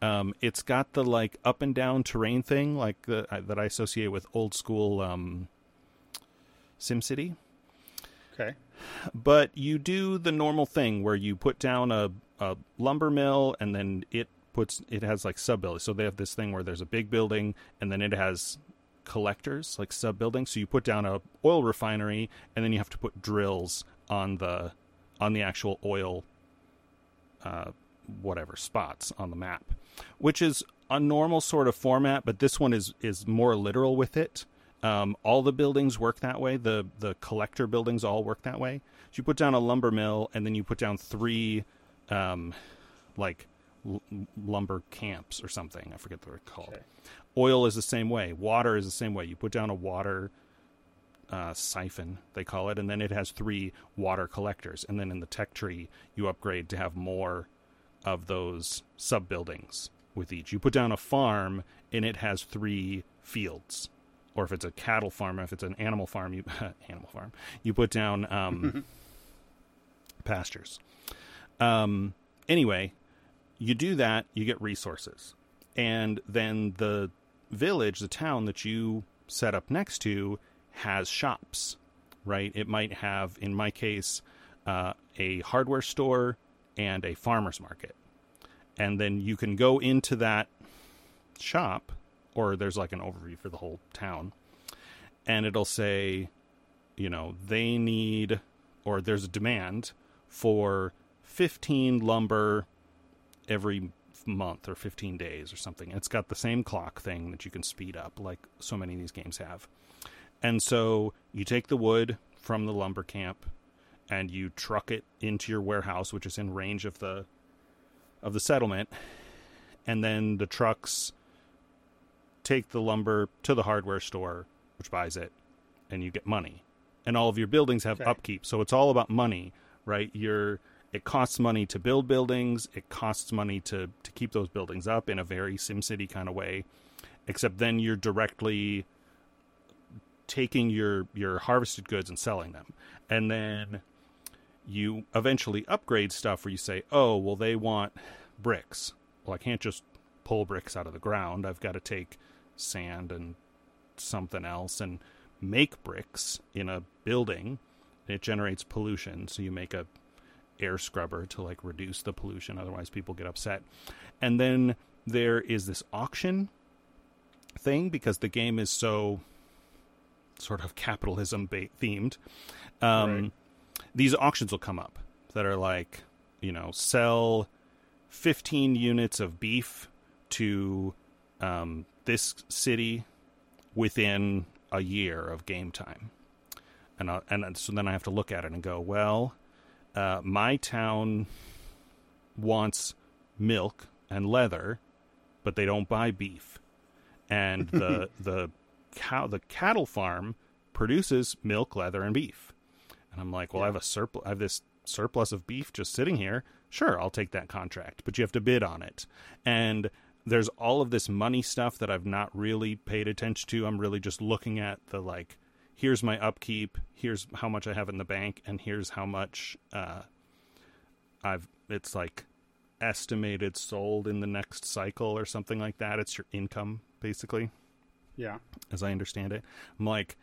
It's got the like up and down terrain thing, like that I associate with old school SimCity. Okay. But you do the normal thing where you put down a lumber mill, and then it has like sub buildings. So they have this thing where there's a big building, and then it has collectors, like sub buildings. So you put down a oil refinery, and then you have to put drills on the actual oil whatever spots on the map, which is a normal sort of format, but this one is more literal with it. All the buildings work that way. The collector buildings all work that way. So you put down a lumber mill, and then you put down 3, lumber camps or something. I forget what they're called. Okay. Oil is the same way. Water is the same way. You put down a water siphon, they call it, and then it has 3 water collectors. And then in the tech tree, you upgrade to have more of those sub-buildings with each. You put down a farm, and it has 3 fields. Or if it's a cattle farm, if it's an animal farm, you put down pastures. Anyway, you do that, you get resources. And then the village, the town that you set up next to has shops, right? It might have, in my case, a hardware store and a farmer's market. And then you can go into that shop, or there's like an overview for the whole town, and it'll say, they need, or there's a demand for 15 lumber every month or 15 days or something. And it's got the same clock thing that you can speed up, like so many of these games have. And so you take the wood from the lumber camp and you truck it into your warehouse, which is in range of the settlement. And then the trucks take the lumber to the hardware store, which buys it, and you get money. And all of your buildings have upkeep, so it's all about money, right? Your It costs money to build buildings. It costs money to keep those buildings up in a very SimCity kind of way. Except then you're directly taking your harvested goods and selling them. And then you eventually upgrade stuff where you say, oh, well, they want bricks. Well, I can't just pull bricks out of the ground. I've got to take sand and something else and make bricks in a building. It generates pollution, so you make a air scrubber to like reduce the pollution, otherwise people get upset. And then there is this auction thing, because the game is so sort of capitalism themed. Right. These auctions will come up that are like, you know, sell 15 units of beef to this city within a year of game time. And so then I have to look at it and go, well, my town wants milk and leather, but they don't buy beef. And the cattle farm produces milk, leather, and beef. And I'm like, well, yeah. I have this surplus of beef just sitting here. Sure, I'll take that contract, but you have to bid on it. And there's all of this money stuff that I've not really paid attention to. I'm really just looking at the like, here's my upkeep, here's how much I have in the bank, and here's how much it's like estimated sold in the next cycle or something like that. It's your income, basically. Yeah. As I understand it. I'm like,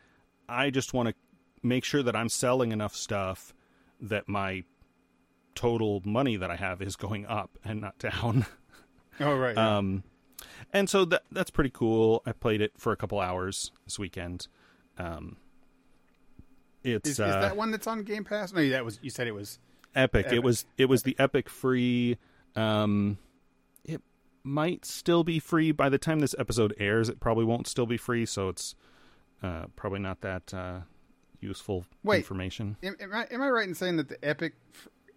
I just want to make sure that I'm selling enough stuff that my total money that I have is going up and not down. Oh, right. Yeah. And so that's pretty cool. I played it for a couple hours this weekend. Is that one that's on Game Pass? No, you said it was Epic. It was the Epic free. It might still be free by the time this episode airs. It probably won't still be free, so it's probably not that useful information. Am I right in saying that the Epic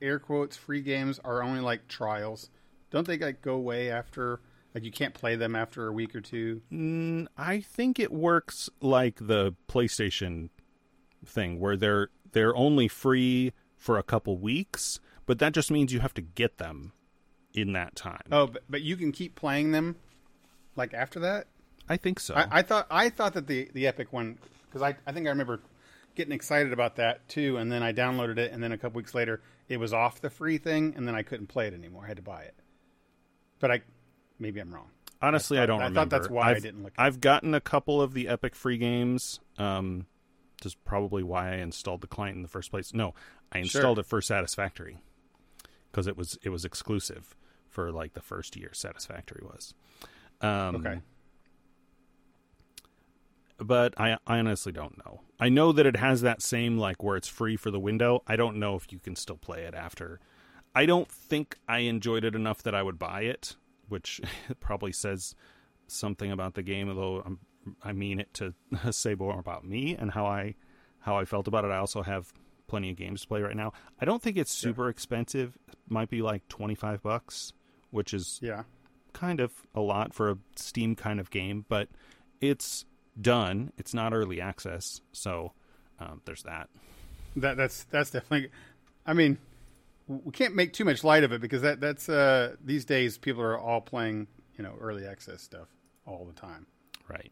air quotes free games are only like trials? Don't they like go away after? Like, you can't play them after a week or two? I think it works like the PlayStation thing, where they're only free for a couple weeks, but that just means you have to get them in that time. Oh, but you can keep playing them, like, after that? I think so. I thought that the Epic one, because I think I remember getting excited about that, too, and then I downloaded it, and then a couple weeks later, it was off the free thing, and then I couldn't play it anymore. I had to buy it. But maybe I'm wrong. Honestly, I don't remember. I thought that's why I didn't look at it. I've gotten a couple of the Epic free games. Which is probably why I installed the client in the first place. No, I installed it for Satisfactory, because it was exclusive for like the first year. Satisfactory was. Okay. But I honestly don't know. I know that it has that same like where it's free for the window. I don't know if you can still play it after. I don't think I enjoyed it enough that I would buy it, which probably says something about the game, although I mean it to say more about me and how I felt about it. I also have plenty of games to play right now. I don't think it's super expensive. It might be like $25, which is kind of a lot for a Steam kind of game, but it's done. It's not early access, so there's that. That's definitely... I mean... We can't make too much light of it, because that's these days people are all playing, you know, early access stuff all the time. Right.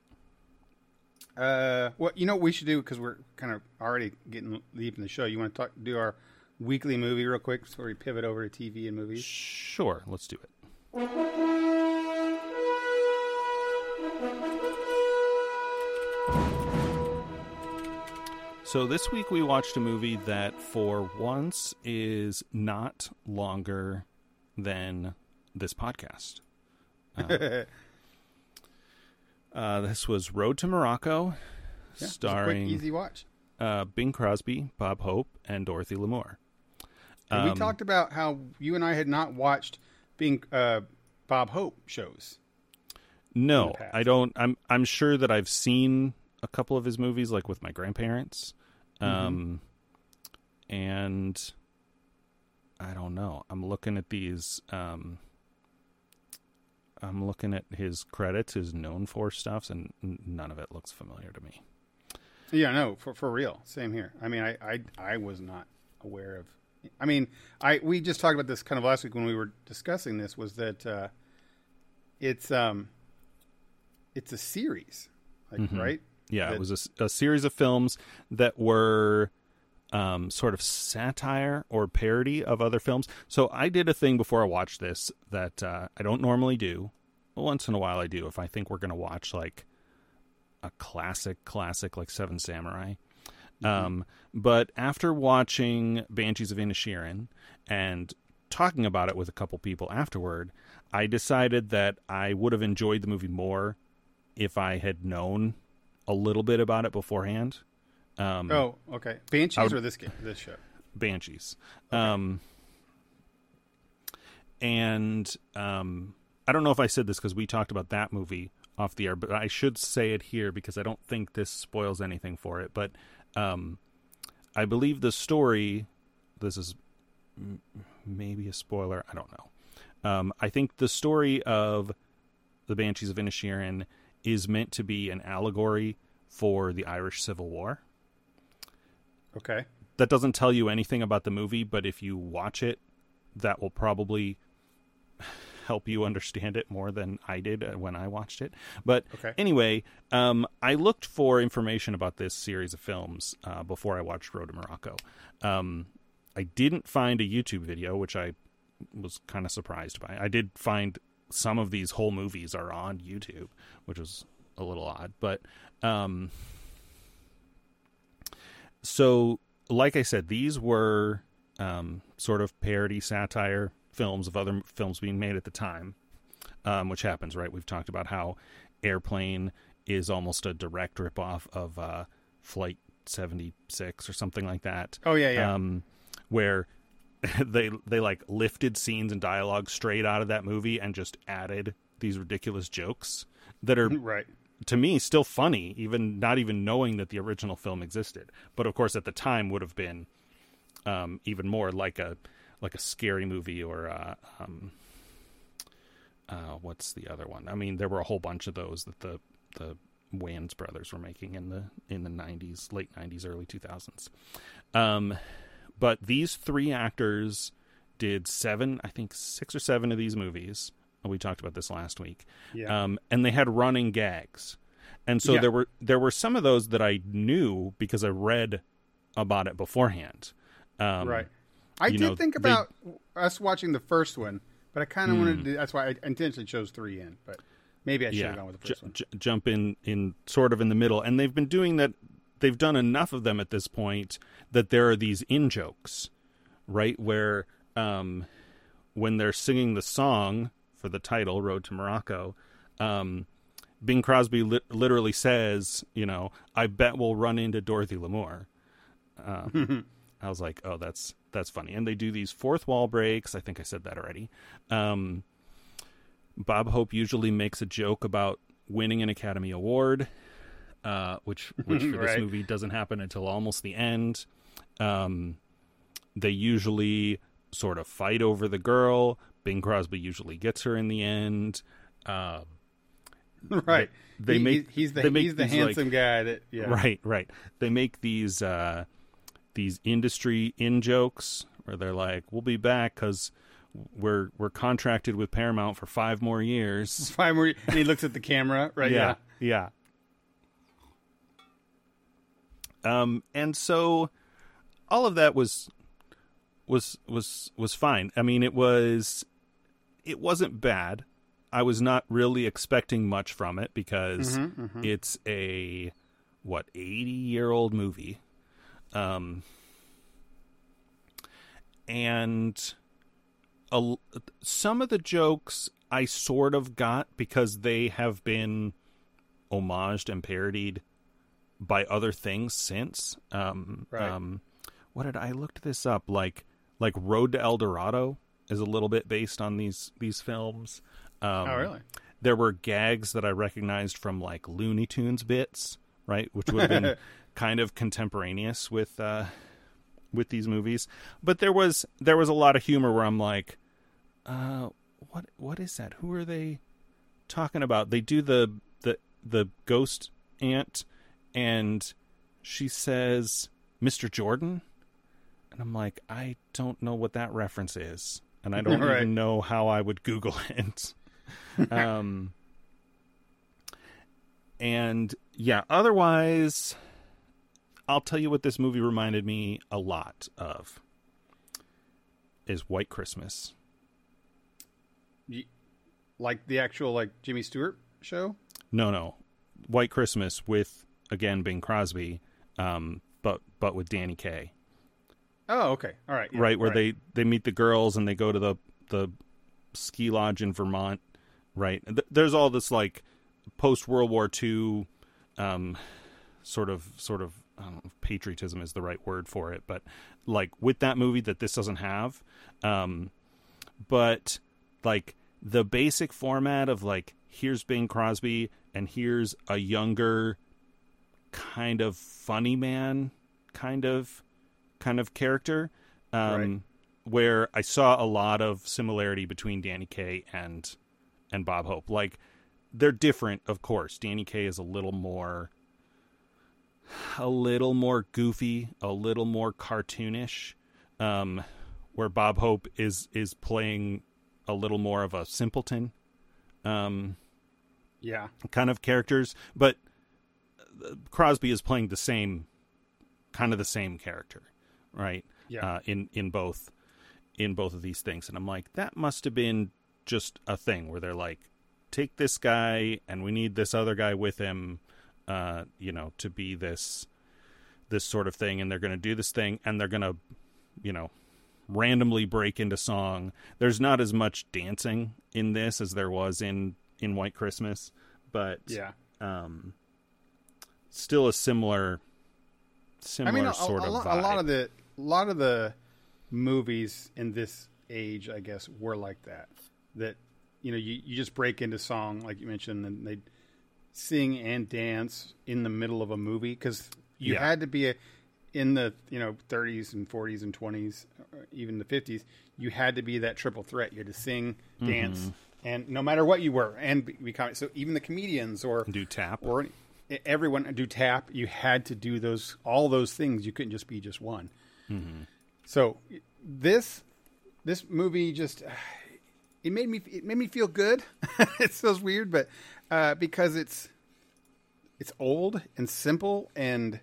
Well, you know what we should do, because we're kind of already getting deep in the show. You want to do our weekly movie real quick before we pivot over to TV and movies? Sure. Let's do it. So this week we watched a movie that for once is not longer than this podcast. This was Road to Morocco, starring quick, easy watch. Bing Crosby, Bob Hope, and Dorothy Lamour. And we talked about how you and I had not watched Bob Hope shows. No, I don't. I'm sure that I've seen a couple of his movies, like with my grandparents. And I don't know. I'm looking at these. I'm looking at his credits, his known for stuffs, and none of it looks familiar to me. Yeah, no, for real. Same here. I mean, I was not aware of I mean, we just talked about this kind of last week when we were discussing this, was that it's a series, like, mm-hmm. right? Yeah, it was a series of films that were sort of satire or parody of other films. So I did a thing before I watched this that I don't normally do. Once in a while I do, if I think we're going to watch like a classic like Seven Samurai. Mm-hmm. But after watching Banshees of Inishirin and talking about it with a couple people afterward, I decided that I would have enjoyed the movie more if I had known a little bit about it beforehand. Oh, okay. Banshees or this show? Banshees. Okay. I don't know if I said this because we talked about that movie off the air, but I should say it here because I don't think this spoils anything for it. But I believe the story, this is maybe a spoiler, I don't know. I think the story of the Banshees of Inishirin is meant to be an allegory for the Irish Civil War. Okay. That doesn't tell you anything about the movie, but if you watch it, that will probably help you understand it more than I did when I watched it. But anyway, I looked for information about this series of films before I watched Road to Morocco. I didn't find a YouTube video, which I was kind of surprised by. I did find some of these whole movies are on YouTube, which was a little odd. But so, like I said, these were sort of parody satire films of other films being made at the time, which happens, right? We've talked about how Airplane is almost a direct ripoff of Flight 76 or something like that. Oh yeah, yeah. Where they like lifted scenes and dialogue straight out of that movie and just added these ridiculous jokes that are right. To me still funny, even not even knowing that the original film existed. But of course, at the time, would have been even more like a scary movie or what's the other one? I mean, there were a whole bunch of those that the Wayans brothers were making in the 90s, late 90s, early 2000s. But these three actors did 6 or 7 of these movies. We talked about this last week. Yeah. And they had running gags. And so there were some of those that I knew because I read about it beforehand. Right. I did think about us watching the first one, but I kind of wanted to. That's why I intentionally chose 3 in, but maybe I should have gone with the first one. Jump in sort of in the middle. And they've been doing that. They've done enough of them at this point that there are these in jokes, right? Where when they're singing the song for the title, Road to Morocco, Bing Crosby literally says, I bet we'll run into Dorothy Lamour. I was like, oh, that's funny. And they do these fourth wall breaks. I think I said that already. Bob Hope usually makes a joke about winning an Academy Award, which for this movie doesn't happen until almost the end. They usually sort of fight over the girl. Bing Crosby usually gets her in the end. Right. He's the handsome guy that. Yeah. Right. They make these industry in jokes where they're like, we'll be back because we're contracted with Paramount for 5 more years. 5 more. And he looks at the camera, right? Yeah. And so all of that was fine. I mean, it wasn't bad. I was not really expecting much from it because it's a 80-year-old movie. And some of the jokes I sort of got because they have been homaged and parodied by other things since. I looked this up? Like Road to El Dorado is a little bit based on these films. Oh, really? There were gags that I recognized from like Looney Tunes bits, right? Which would have been kind of contemporaneous with these movies, but there was a lot of humor where I'm like, what is that? Who are they talking about? They do the ghost aunt, and she says Mr. Jordan, and And I'm like, I don't know what that reference is. And I don't even know how I would Google it. And yeah, otherwise, I'll tell you what this movie reminded me a lot of is White Christmas. Like the actual, like, Jimmy Stewart show? No. White Christmas with, again, Bing Crosby, but with Danny Kaye. Oh, okay. All right. Yeah, right, where they meet the girls and they go to the ski lodge in Vermont, right? There's all this, like, post-World War II sort of I don't know if patriotism is the right word for it, but, like, with that movie that this doesn't have. But, like, the basic format of, like, here's Bing Crosby and here's a younger kind of funny man kind of character, where I saw a lot of similarity between Danny Kaye and Bob Hope. Like, they're different, of course. Danny Kaye is a little more goofy, a little more cartoonish, where Bob Hope is playing a little more of a simpleton, kind of characters. But Crosby is playing the same character, right? Yeah. In both of these things. And I'm like, that must have been just a thing where they're like, take this guy and we need this other guy with him, to be this sort of thing. And they're going to do this thing and they're going to, randomly break into song. There's not as much dancing in this as there was in White Christmas, but still a similar sort of vibe. A lot of the movies in this age, I guess, were like that. That, you just break into song, like you mentioned, and they sing and dance in the middle of a movie because you had to be in the 30s and 40s and 20s, even the 50s, you had to be that triple threat. You had to sing, dance, and no matter what you were, and be comic. So even the comedians or do tap or everyone do tap. You had to do all those things. You couldn't just be just one. Mm-hmm. So this movie just it made me feel good. It feels weird, but because it's old and simple and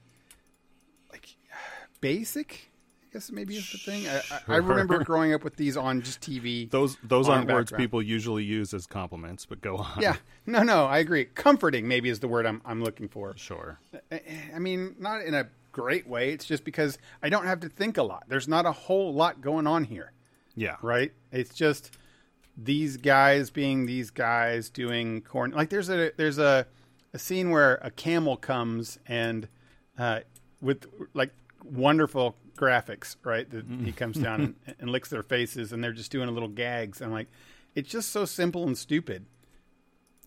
basic, I guess maybe is the thing. I remember growing up with these on just TV. Those aren't words people usually use as compliments, but go on. Yeah, no, I agree. Comforting maybe is the word I'm looking for. Sure. I mean, not in a great way. It's just because I don't have to think a lot. There's not a whole lot going on here. Yeah. Right. It's just these guys being these guys doing corn. Like there's a scene where a camel comes and with like wonderful graphics, right? That he comes down and licks their faces, and they're just doing a little gags. I'm like, it's just so simple and stupid.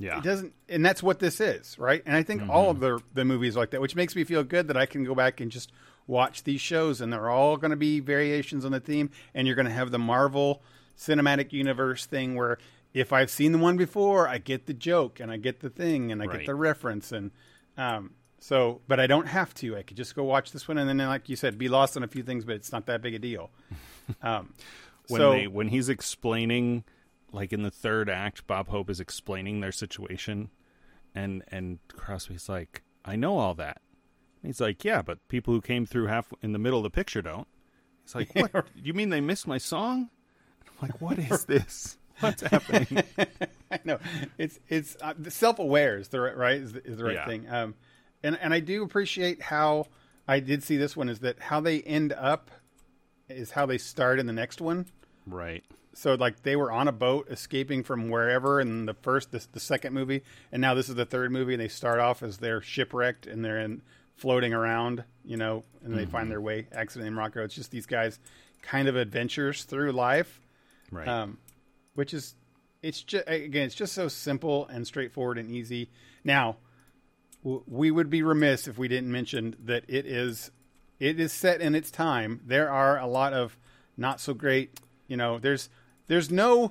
Yeah, it doesn't, and that's what this is, right? And I think all of the movies like that, which makes me feel good that I can go back and just watch these shows, and they're all going to be variations on the theme. And you're going to have the Marvel Cinematic Universe thing where if I've seen the one before, I get the joke and I get the thing and I get the reference, and so, but I don't have to. I could just go watch this one, and then, like you said, be lost on a few things, but it's not that big a deal. When he's explaining, like in the third act, Bob Hope is explaining their situation, and Crosby's like, "I know all that." And he's like, "Yeah, but people who came through half in the middle of the picture don't." He's like, "What? You mean they missed my song?" And I'm like, "What is this? What's happening?" I know it's self-aware is the right is the right thing. And I do appreciate how I did see this one is that how they end up is how they start in the next one. Right. So like they were on a boat escaping from wherever in the second movie. And now this is the third movie. And they start off as they're shipwrecked and they're floating around, and they find their way. Accident in Morocco. It's just these guys kind of adventures through life. Right. Which is, it's just so simple and straightforward and easy. Now, we would be remiss if we didn't mention that it is set in its time. There are a lot of not so great, there's no,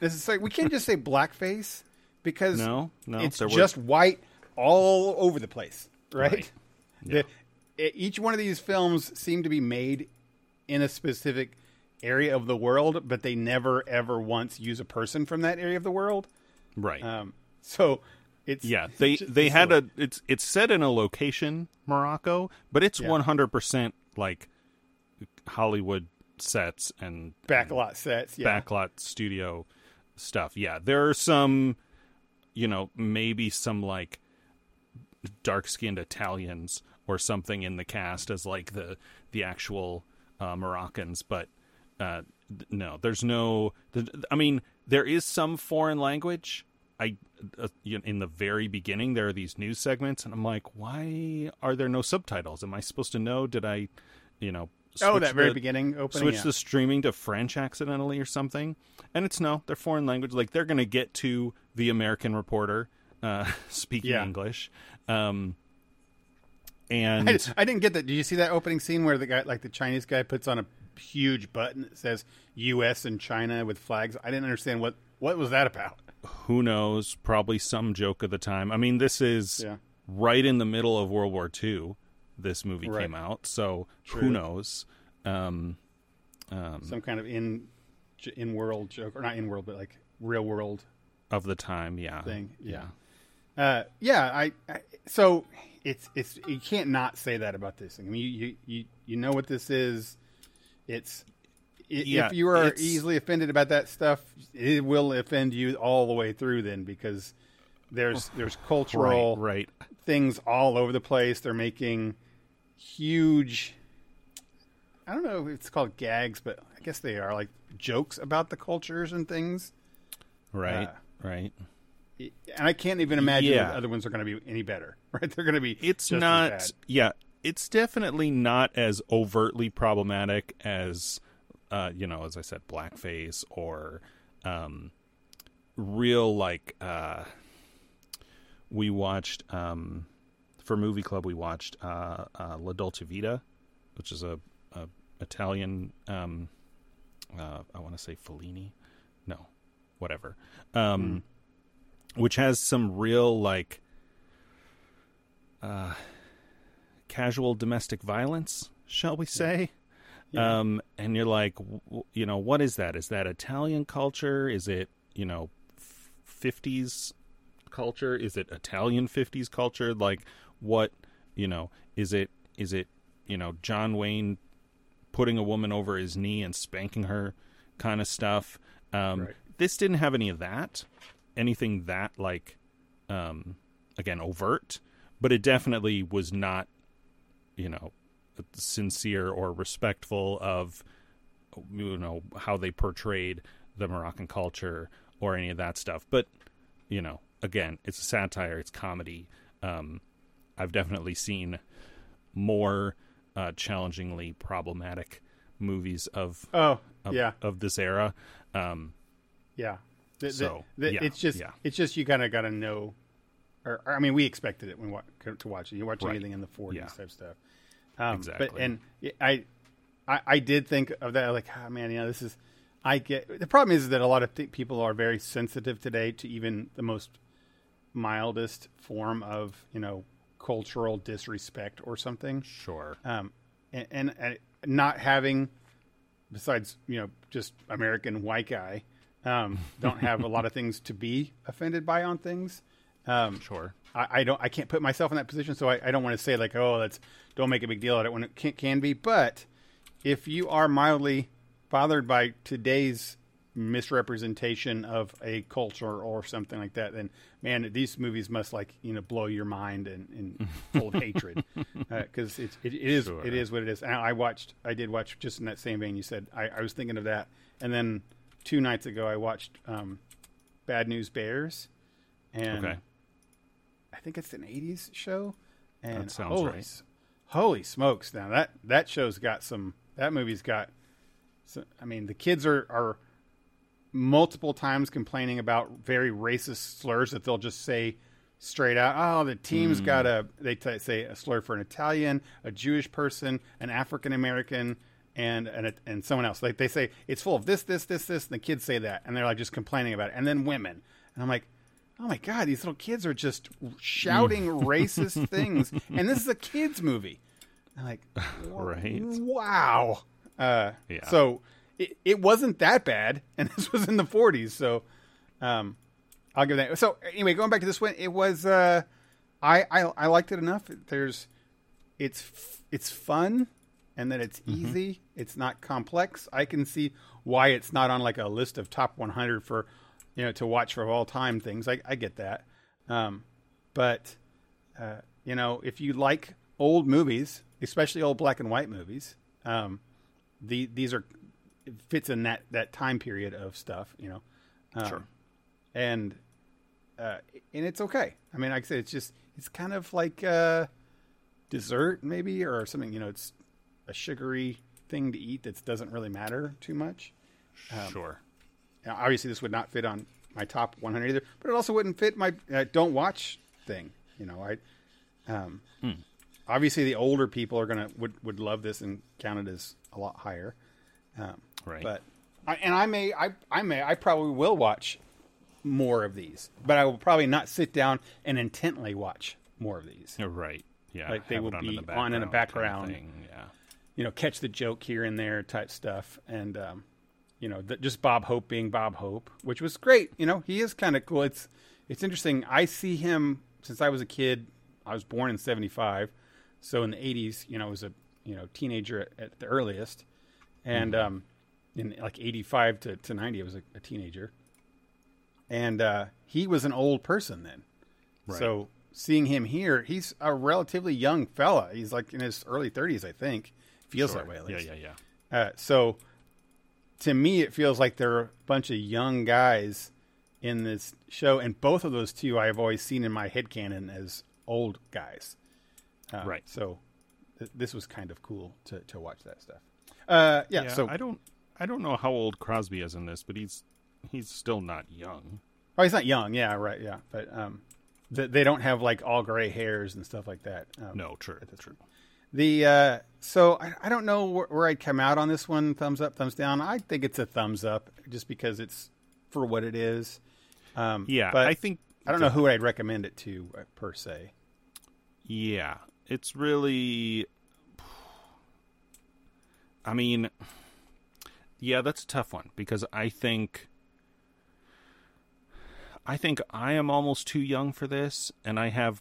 this is like, we can't just say blackface because it's just white all over the place, right? Yeah. Each one of these films seemed to be made in a specific area of the world, but they never ever once use a person from that area of the world. Right. So it's they had silly. It's set in a location, Morocco, but it's 100% like Hollywood sets and backlot sets, backlot studio stuff. Yeah, there are some, you know, maybe some like dark-skinned Italians or something in the cast as like the actual Moroccans, but no, there's no. I mean, there is some foreign language. In the very beginning, there are these news segments, and I'm like, why are there no subtitles? Am I supposed to know? Did I, you know? Switch the streaming to French accidentally or something, and it's they're foreign language. Like they're going to get to the American reporter speaking English. And I didn't get that. Did you see that opening scene where the guy, like the Chinese guy, puts on a huge button that says U.S. and China with flags? I didn't understand what was that about. Who knows? Probably some joke of the time. I mean, this is right in the middle of World War II. This movie came out, so who knows? Some kind of in-world joke, or not in-world, but like real-world of the time, thing. So it's you can't not say that about this thing. I mean, you know what this is. If you are easily offended about that stuff, it will offend you all the way through then, because there's cultural things all over the place. They're making huge, I don't know if it's called gags, but I guess they are like jokes about the cultures and things. Right. And I can't even imagine the other ones are going to be any better, right? They're going to be it's definitely not as overtly problematic as, as I said, blackface or real like, we watched, for Movie Club, La Dolce Vita, which is a Italian, I want to say Fellini. No, whatever. Which has some real, like, casual domestic violence, shall we say? Yeah. And you're like, what is that? Is that Italian culture? Is it, 50s? Culture? Is it Italian 50s culture? Like what, is it John Wayne putting a woman over his knee and spanking her kind of stuff? This didn't have any of that, anything that like, again, overt, but it definitely was not, sincere or respectful of, how they portrayed the Moroccan culture or any of that stuff. But, again, it's a satire, it's comedy. I've definitely seen more challengingly problematic movies of this era. It's just you kind of got to know, or I mean, we expected it when to watch it. You watch anything in the 40s type stuff, exactly. But and I did think of that, like, this is. I get the problem is that a lot of people are very sensitive today to even the most mildest form of cultural disrespect or something. Sure. And not having, besides just American white guy, don't have a lot of things to be offended by on things. Sure. I can't put myself in that position, so I don't want to say like, don't make a big deal out of it when it can be. But if you are mildly bothered by today's misrepresentation of a culture or something like that, then man, these movies must like blow your mind and full of hatred, because it is what it is. And I did watch just in that same vein you said. I was thinking of that, and then 2 nights ago I watched Bad News Bears, and I think it's an 80s show. And that sounds right. Holy smokes! Now that show's got some. That movie's got. So, the kids are multiple times complaining about very racist slurs that they'll just say straight out. Oh, the team's got say a slur for an Italian, a Jewish person, an African American, and someone else. Like they say, it's full of this, this, this, this, and the kids say that, and they're like just complaining about it. And then women, and I'm like, oh my God, these little kids are just shouting racist things, and this is a kids movie. I'm like, wow. Yeah. So it wasn't that bad, and this was in the 40s. So I'll give that. So anyway, going back to this one, it was I liked it enough. It's fun, and then it's easy. Mm-hmm. It's not complex. I can see why it's not on like a list of top 100 for to watch for all time things. I get that, but if you like old movies, especially old black and white movies, it fits in that time period of stuff, sure. And it's okay. I mean, like I said, it's kind of like dessert maybe or something. It's a sugary thing to eat that doesn't really matter too much. Sure. Obviously, this would not fit on my top 100 either, but it also wouldn't fit my don't watch thing. Obviously, the older people are would love this and count it as a lot higher. Right. But I probably will watch more of these, but I will probably not sit down and intently watch more of these. Right. Yeah. Like they will be on in the background. Kind of thing. Yeah. Catch the joke here and there type stuff. And, just Bob Hope being Bob Hope, which was great. He is kind of cool. It's interesting. I see him since I was a kid. I was born in 75. So in the 80s, I was a teenager at the earliest. And mm-hmm. In like 85 to 90, I was a teenager. And he was an old person then. Right. So seeing him here, he's a relatively young fella. He's like in his early 30s, I think. Feels sure. That way at least. Yeah. So to me, it feels like there are a bunch of young guys in this show. And both of those two I have always seen in my headcanon as old guys. Right. So this was kind of cool to watch that stuff. So I don't know how old Crosby is in this, but he's still not young. Oh, he's not young. Yeah. Right. Yeah. But, they don't have like all gray hairs and stuff like that. No, true. That's true. I don't know where I'd come out on this one. Thumbs up, thumbs down. I think it's a thumbs up just because it's for what it is. But I think, I don't know who I'd recommend it to per se. Yeah. It's really, that's a tough one because I think I am almost too young for this, and I have,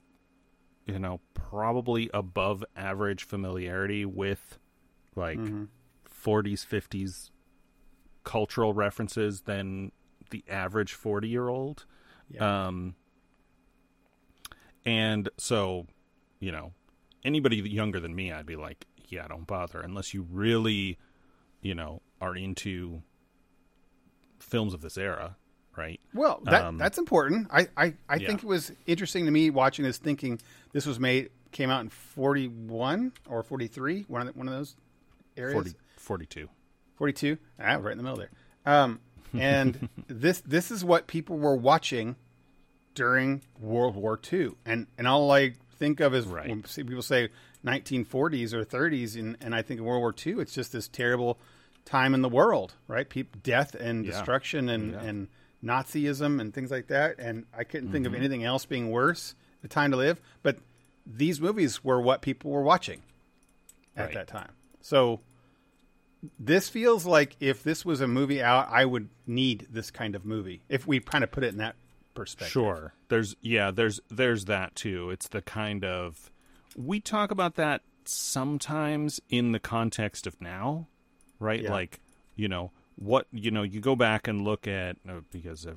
probably above average familiarity with like mm-hmm. 40s, 50s cultural references than the average 40-year-old. Yeah. And so, anybody younger than me, I'd be like, yeah, don't bother unless you really, are into films of this era, right? Well, that's important. I think it was interesting to me watching this, thinking this was came out in 41 or 43, one of those areas. 42. Right in the middle there. And this is what people were watching during World War II, and all I think of is right. When people say 1940s or 30s, and I think in World War II, it's just this terrible time in the world, right? Death and destruction and Nazism and things like that. And I couldn't think of anything else being worse, the time to live. But these movies were what people were watching at that time. So this feels like if this was a movie out, I would need this kind of movie, if we kind of put it in that perspective. Sure. There's that too. It's the kind of... We talk about that sometimes in the context of now, right? Yeah. Like, you go back and look at, because,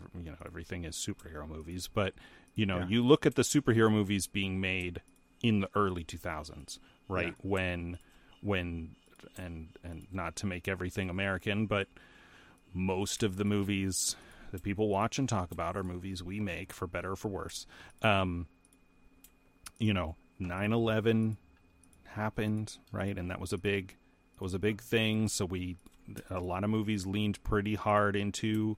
everything is superhero movies, but, you look at the superhero movies being made in the early 2000s, right? Yeah. When, and not to make everything American, but most of the movies that people watch and talk about are movies we make, for better or for worse. 9/11 happened, right? And that was a big thing. So a lot of movies leaned pretty hard into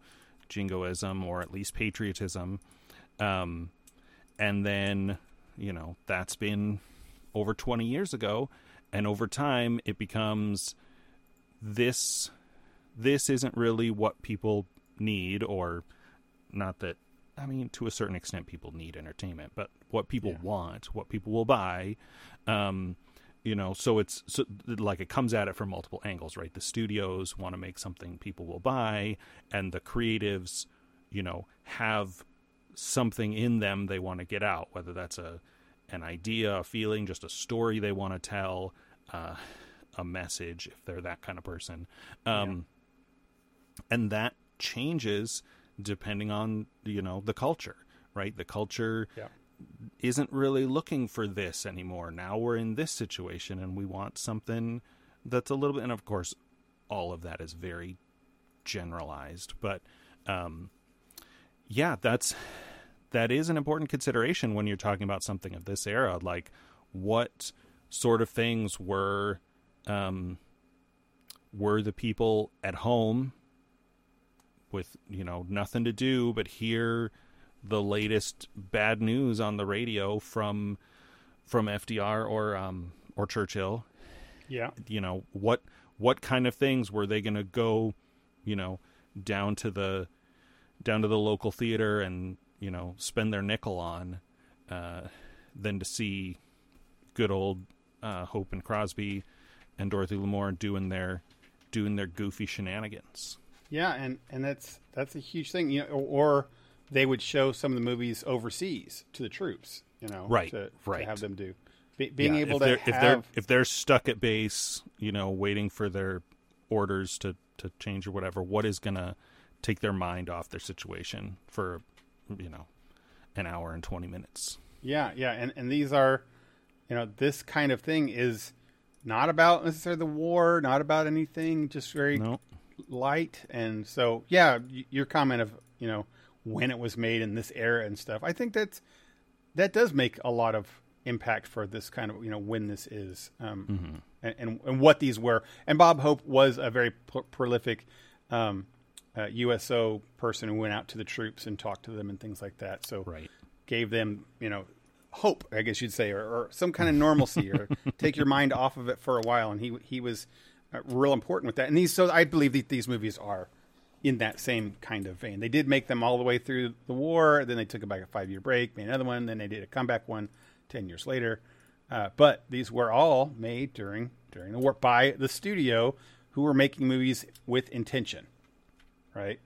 jingoism or at least patriotism. And then, that's been over 20 years ago. And over time it becomes this isn't really what people need, or not that, to a certain extent people need entertainment, but what people want, what people will buy, You know, so like it comes at it from multiple angles, right? The studios want to make something people will buy, and the creatives, you know, have something in them they want to get out, whether that's an idea, a feeling, just a story they want to tell, a message, if they're that kind of person. And that changes depending on, you know, the culture, right? The culture isn't really looking for this anymore. Now we're in this situation and we want something that's a little bit, and of course all of that is very generalized, but that is an important consideration when you're talking about something of this era, like what sort of things were the people at home with, you know, nothing to do but hear the latest bad news on the radio from FDR or Churchill. Yeah. You know, what kind of things were they going to go, you know, down to the local theater and, you know, spend their nickel on, than to see good old Hope and Crosby and Dorothy Lamour doing their goofy shenanigans. Yeah, and that's a huge thing, you know, or they would show some of the movies overseas to the troops, you know, to have them do. Being able to, if they're stuck at base, you know, waiting for their orders to change or whatever, what is going to take their mind off their situation for, you know, an hour and 20 minutes? Yeah, yeah. And these are, you know, this kind of thing is not about necessarily the war, not about anything, just very light. And so, yeah, your comment of, you know, when it was made in this era and stuff, I think that does make a lot of impact for this kind of, you know, when this is, and what these were. And Bob Hope was a very prolific USO person who went out to the troops and talked to them and things like that. So gave them, you know, hope, I guess you'd say, or some kind of normalcy, or take your mind off of it for a while. And he was real important with that. And these, so I believe that these movies are in that same kind of vein. They did make them all the way through the war, then they took about a 5-year break, made another one, then they did a comeback one 10 years later. But these were all made during the war by the studio who were making movies with intention, right?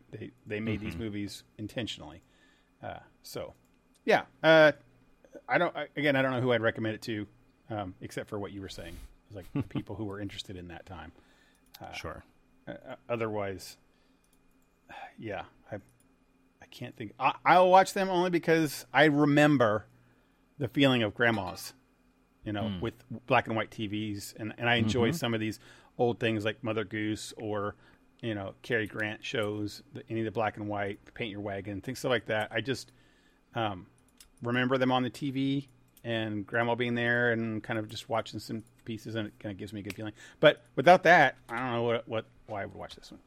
They made these movies intentionally. I don't know who I'd recommend it to, except for what you were saying. It was like people who were interested in that time. Otherwise... Yeah, I can't think. I'll watch them only because I remember the feeling of grandmas, you know, with black and white TVs. And I enjoy some of these old things like Mother Goose or, you know, Cary Grant shows, any of the black and white, Paint Your Wagon, things like that. I just remember them on the TV and grandma being there and kind of just watching some pieces, and it kind of gives me a good feeling. But without that, I don't know why I would watch this one.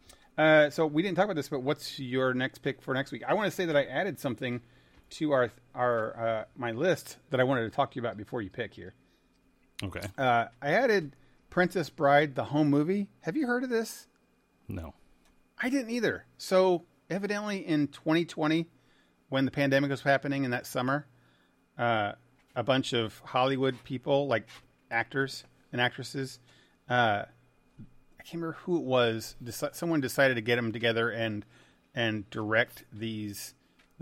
So we didn't talk about this, but what's your next pick for next week? I want to say that I added something to our my list that I wanted to talk to you about before you pick here. Okay. I added Princess Bride, the home movie. Have you heard of this? No. I didn't either. So evidently in 2020, when the pandemic was happening in that summer, a bunch of Hollywood people, like actors and actresses, I can't remember who it was. Someone decided to get them together and direct the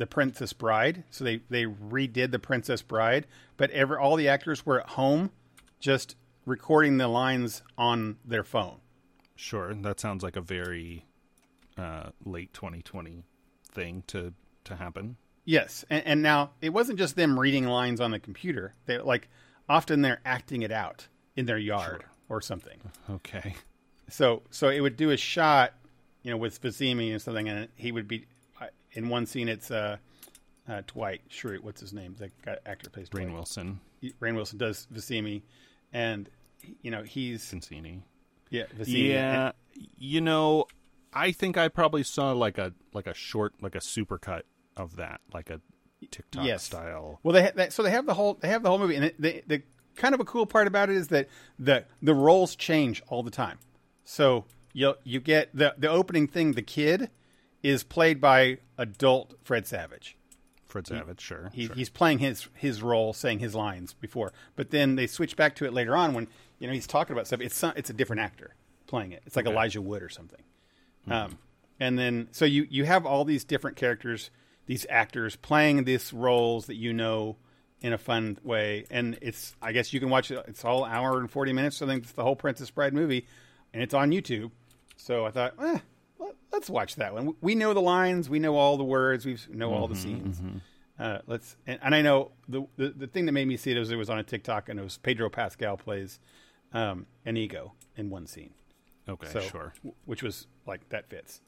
Princess Bride. So they redid the Princess Bride, but all the actors were at home, just recording the lines on their phone. Sure, that sounds like a very late 2020 thing to happen. Yes, and now it wasn't just them reading lines on the computer. They often they're acting it out in their yard or something. Okay. So it would do a shot, you know, with Vasimi and something, and he would be in one scene. It's Dwight Schrute, what's his name? The actor plays Rainn Wilson. Rainn Wilson does Vasimi, and you know he's Vincini. Yeah, Vasimi. Yeah, and, you know, I think I probably saw like a supercut of that, like a TikTok style. Well, they have the whole movie, and the kind of a cool part about it is that the roles change all the time. So you get the opening thing, the kid is played by adult Fred Savage. Fred Savage, sure. He's playing his role, saying his lines before, but then they switch back to it later on when he's talking about stuff. It's a different actor playing it. It's like Elijah Wood or something. And then so you have all these different characters, these actors playing these roles that in a fun way, and it's I guess you can watch it. It's all hour and 40 minutes. So I think it's the whole Princess Bride movie, and it's on YouTube. So I thought, let's watch that one. We know the lines, we know all the words, we know all the scenes. Let's and I know the thing that made me see it was on a TikTok, and it was Pedro Pascal plays Inigo in one scene. Okay, so, sure. Which was like that fits.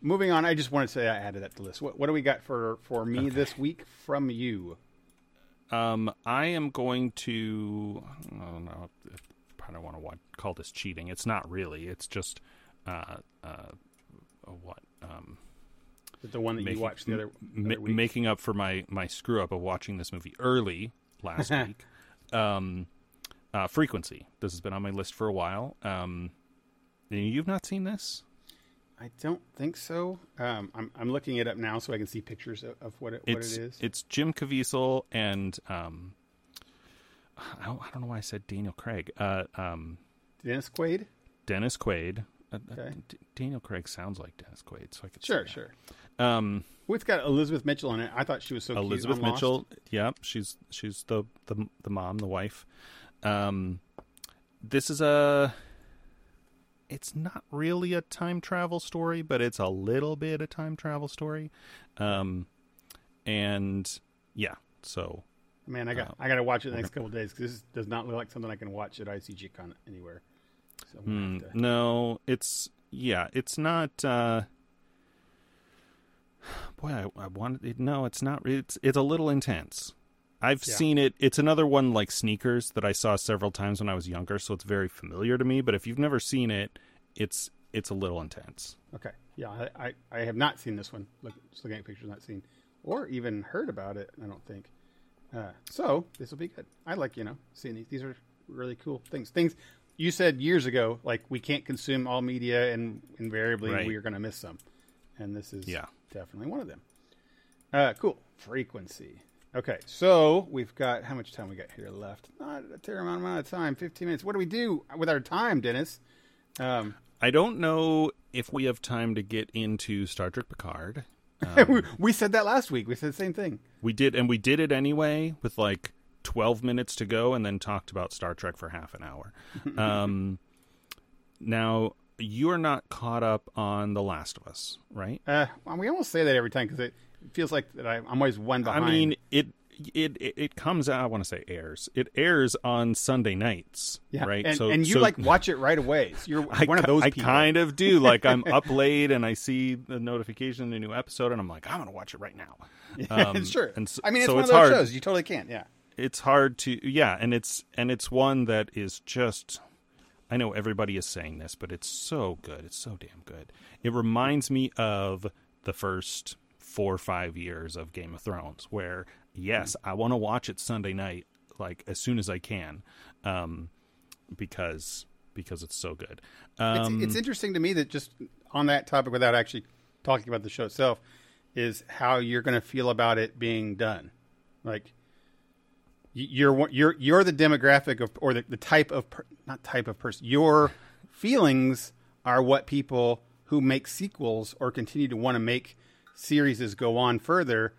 Moving on, I just wanted to say I added that to the list. What do we got for me this week from you? I am going to. I don't know. I don't want to call this cheating. It's not really. It's just what? The one that you watched the other week? Making up for my screw up of watching this movie early last week. Frequency. This has been on my list for a while. You've not seen this? I don't think so. I'm looking it up now so I can see pictures of what it is. It's Jim Caviezel and I don't know why I said Daniel Craig. Dennis Quaid. Dennis Quaid. Okay. Daniel Craig sounds like Dennis Quaid, so I could say that. Sure. It's got Elizabeth Mitchell in it. I thought she was so cute. Elizabeth Mitchell. Yeah, she's the mom, the wife. This is a. It's not really a time travel story, but it's a little bit a time travel story. And yeah, so man, I got to watch it the next couple of days because this does not look like something I can watch at ICGCon anywhere. So no, it's not. I wanted it. No, it's not. It's a little intense. I've seen it. It's another one like Sneakers that I saw several times when I was younger, so it's very familiar to me. But if you've never seen it, it's a little intense. Okay. Yeah, I have not seen this one. Just looking at pictures, not seen or even heard about it, I don't think. So this will be good. I like, seeing these. These are really cool things. Things you said years ago, like we can't consume all media and invariably we are going to miss some. And this is definitely one of them. Cool. Frequency. Okay, so we've got, how much time we got here left? Not a terrible amount of time, 15 minutes. What do we do with our time, Dennis? I don't know if we have time to get into Star Trek Picard. We said that last week. We said the same thing. We did, and we did it anyway with like 12 minutes to go and then talked about Star Trek for half an hour. Now, you are not caught up on The Last of Us, right? We almost say that every time because it feels like that I'm always one behind. I mean, it comes out. I want to say airs. It airs on Sunday nights, right? And you watch it right away. So you're one of those people. I kind of do. Like I'm up late and I see the notification of the new episode, and I'm like, I'm going to watch it right now. Sure. And so, it's one of those shows you totally can. Yeah, it's hard to. Yeah, and it's one that is just. I know everybody is saying this, but it's so good. It's so damn good. It reminds me of the first 4 or 5 years of Game of Thrones, where I want to watch it Sunday night, like as soon as I can, because it's so good. It's interesting to me that just on that topic, without actually talking about the show itself, is how you're going to feel about it being done. Like you're the demographic of, or the type of not type of person. Your feelings are what people who make sequels or continue to want to make series go on further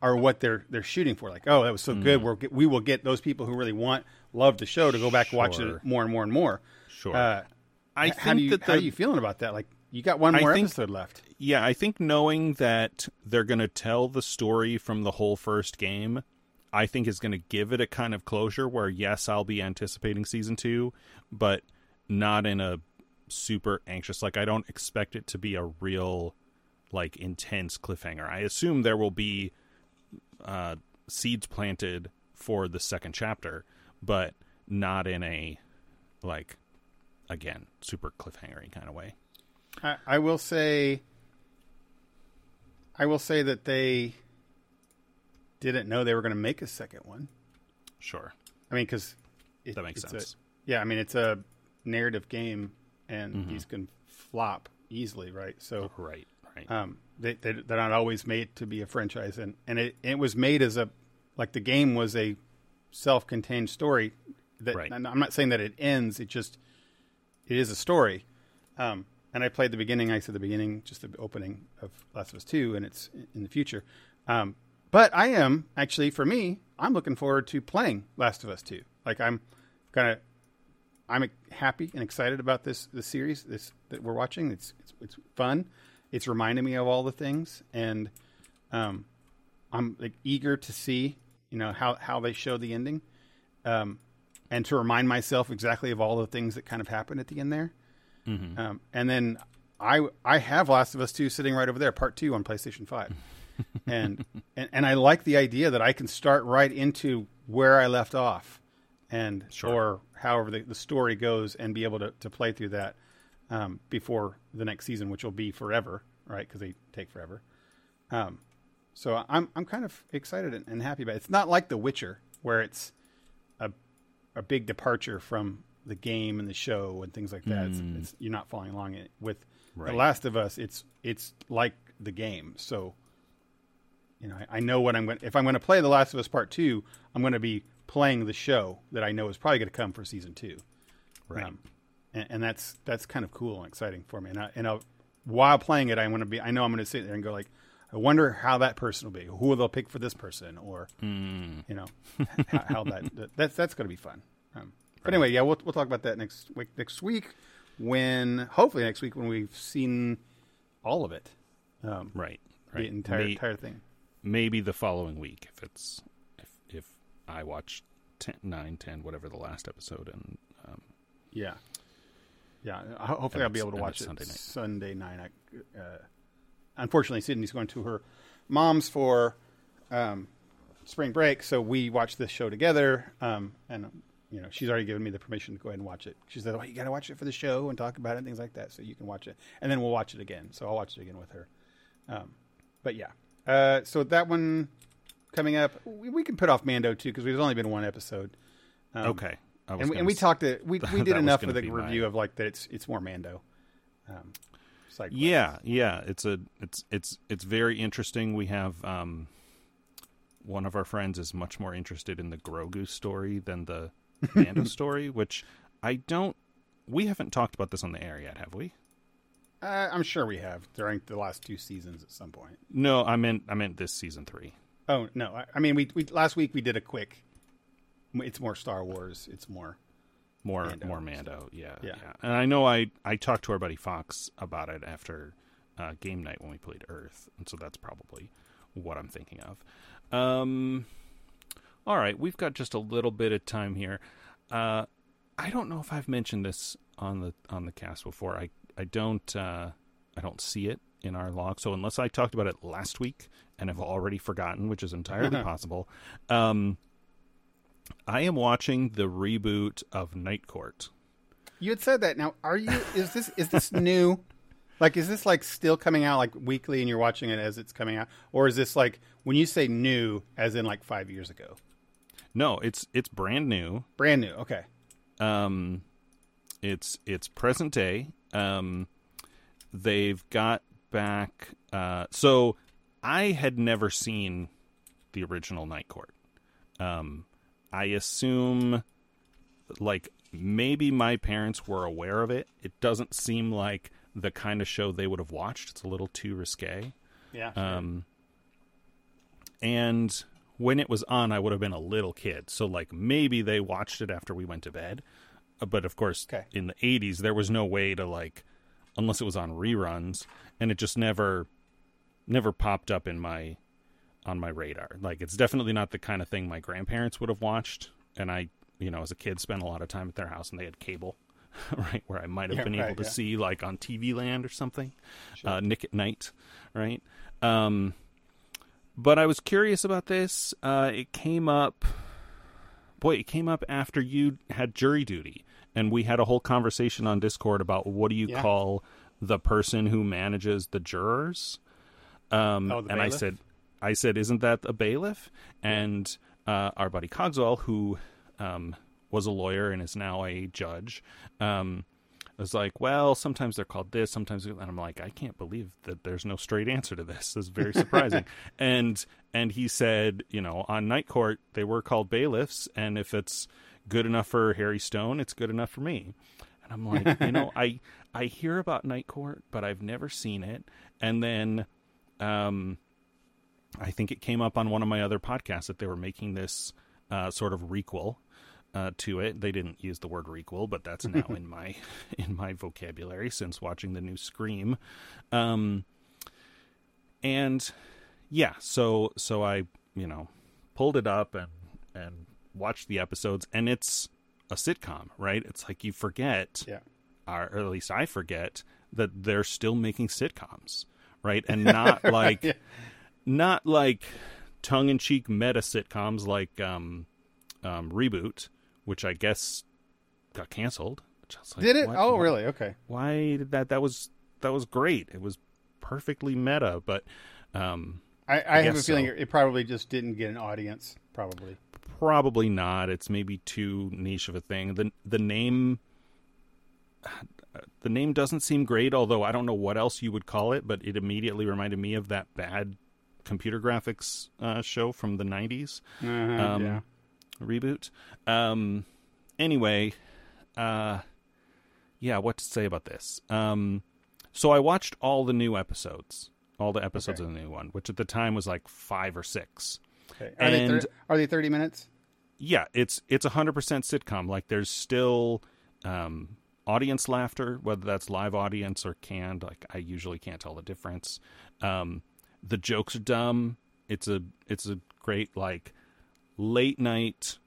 are what they're shooting for. Like, oh, that was so good. We will get those people who really love the show to go back and watch it more and more and more. Sure. How are you feeling about that? Like, you got one more episode left. Yeah, I think knowing that they're going to tell the story from the whole first game, I think is going to give it a kind of closure where, yes, I'll be anticipating season 2, but not in a super anxious. Like, I don't expect it to be a real like intense cliffhanger. I assume there will be seeds planted for the second chapter, but not in a like again super cliffhanger kind of way. I will say that they didn't know they were going to make a second one. Sure. I mean, because that makes sense. It's a narrative game, and these can flop easily, right? So right. Right. They're not always made to be a franchise, and it was made as the game was a self-contained story. That, right. I'm not saying that it ends. It is a story. And I played the beginning. I said the beginning, just the opening of Last of Us 2, and it's in the future. But I am actually, for me, I'm looking forward to playing Last of Us 2. I'm happy and excited about this series that we're watching. It's fun. It's reminding me of all the things, and I'm eager to see how they show the ending, and to remind myself exactly of all the things that kind of happened at the end there. Mm-hmm. And then I have Last of Us 2 sitting right over there, Part 2 on PlayStation 5, and I like the idea that I can start right into where I left off, and or however the story goes, and be able to play through that before the next season, which will be forever, right? Because they take forever. So I'm kind of excited and happy about it. It's not like The Witcher, where it's a big departure from the game and the show and things like that. It's you're not following along with The Last of Us. It's like the game. So, I know what if I'm going to play The Last of Us Part 2, I'm going to be playing the show that I know is probably going to come for season 2. Right. And that's kind of cool and exciting for me. And while playing it, I know I'm going to sit there and go like, I wonder how that person will be, who they'll pick for this person, or, how that's going to be fun. But anyway, yeah, we'll talk about that next week when we've seen all of it. Right. The entire thing. Maybe the following week if I watch 9, 10, whatever the last episode. And Yeah. Hopefully I'll be able to watch it Sunday night. Unfortunately, Sydney's going to her mom's for spring break, so we watch this show together. And she's already given me the permission to go ahead and watch it. She said, "Oh, you got to watch it for the show and talk about it and things like that, so you can watch it." And then we'll watch it again. So I'll watch it again with her. But yeah, so that one coming up, we can put off Mando too because there's only been one episode. Okay. We talked that we did enough with a review of like that. It's more Mando. It's very interesting. We have one of our friends is much more interested in the Grogu story than the Mando story, which we haven't talked about this on the air yet, have we? I'm sure we have during the last two seasons at some point. No, I meant this season 3. Oh no, we last week we did a quick. It's more Star Wars. It's more Mando. More Mando. Yeah. And I know I talked to our buddy Fox about it after game night when we played Earth, and so that's probably what I'm thinking of. All right, we've got just a little bit of time here. I don't know if I've mentioned this on the cast before. I don't see it in our log, so unless I talked about it last week and have already forgotten, which is entirely possible. I am watching the reboot of Night Court. You had said that. Now, is this new? Like, is this like still coming out like weekly and you're watching it as it's coming out? Or is this like when you say new as in like 5 years ago? No, it's brand new. Brand new. Okay. It's present day. They've got back. So I had never seen the original Night Court. I assume, maybe my parents were aware of it. It doesn't seem like the kind of show they would have watched. It's a little too risque. Yeah. Sure. And when it was on, I would have been a little kid. So, maybe they watched it after we went to bed. But, of course, in the 80s, there was no way to, unless it was on reruns. And it just never popped up in my... on my radar. It's definitely not the kind of thing my grandparents would have watched, and I as a kid spent a lot of time at their house and they had cable right where I might have been able to see on TV Land or something. Sure. Nick at Night, right? But I was curious about this. It came up after you had jury duty, and we had a whole conversation on Discord about what do you call the person who manages the jurors. The bailiff? I said, isn't that a bailiff? And our buddy Cogswell, who was a lawyer and is now a judge, I was like, well, sometimes they're called this, sometimes, and I'm like, I can't believe that there's no straight answer to this. This is very surprising. And he said, you know, on Night Court, they were called bailiffs, and if it's good enough for Harry Stone, it's good enough for me. And I'm like, you know, I hear about Night Court, but I've never seen it. And then I think it came up on one of my other podcasts that they were making this sort of requel to it. They didn't use the word requel, but that's now in my vocabulary since watching the new Scream. And yeah, so I, you know, pulled it up and watched the episodes, and it's a sitcom, right? It's like you forget, or at least I forget, that they're still making sitcoms, right? And not like not like tongue-in-cheek meta sitcoms like Reboot, which I guess got canceled. Like, did it? What? Oh, really? Okay. Why did that? That was great. It was perfectly meta, but I have a feeling it probably just didn't get an audience. Probably not. It's maybe too niche of a thing. The name doesn't seem great. Although I don't know what else you would call it, but it immediately reminded me of that bad computer graphics show from the 90s. Reboot. Anyway, yeah, what to say about this? So I watched all the episodes of the new one, which at the time was like 5 or 6. Okay. Are they 30 minutes? Yeah, it's 100% sitcom. Like, there's still audience laughter, whether that's live audience or canned. Like, I usually can't tell the difference. The jokes are dumb. It's a great, like, late night,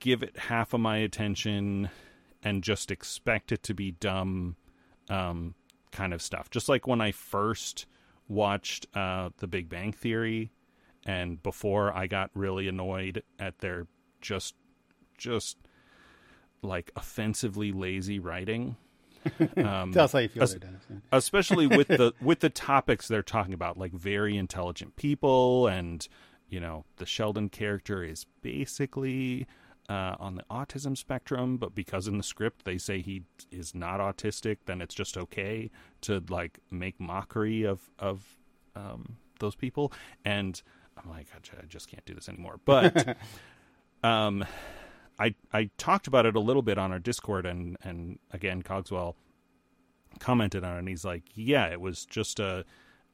give it half of my attention and just expect it to be dumb kind of stuff. Just like when I first watched The Big Bang Theory, and before I got really annoyed at their just like offensively lazy writing. That's how you feel, Dennis. Especially with the topics they're talking about, like very intelligent people, and you know, the Sheldon character is basically on the autism spectrum, but because in the script they say he is not autistic, then it's just okay to like make mockery of those people. And I'm like, I just can't do this anymore. But I talked about it a little bit on our Discord, and again, Cogswell commented on it, and he's like, yeah, it was just a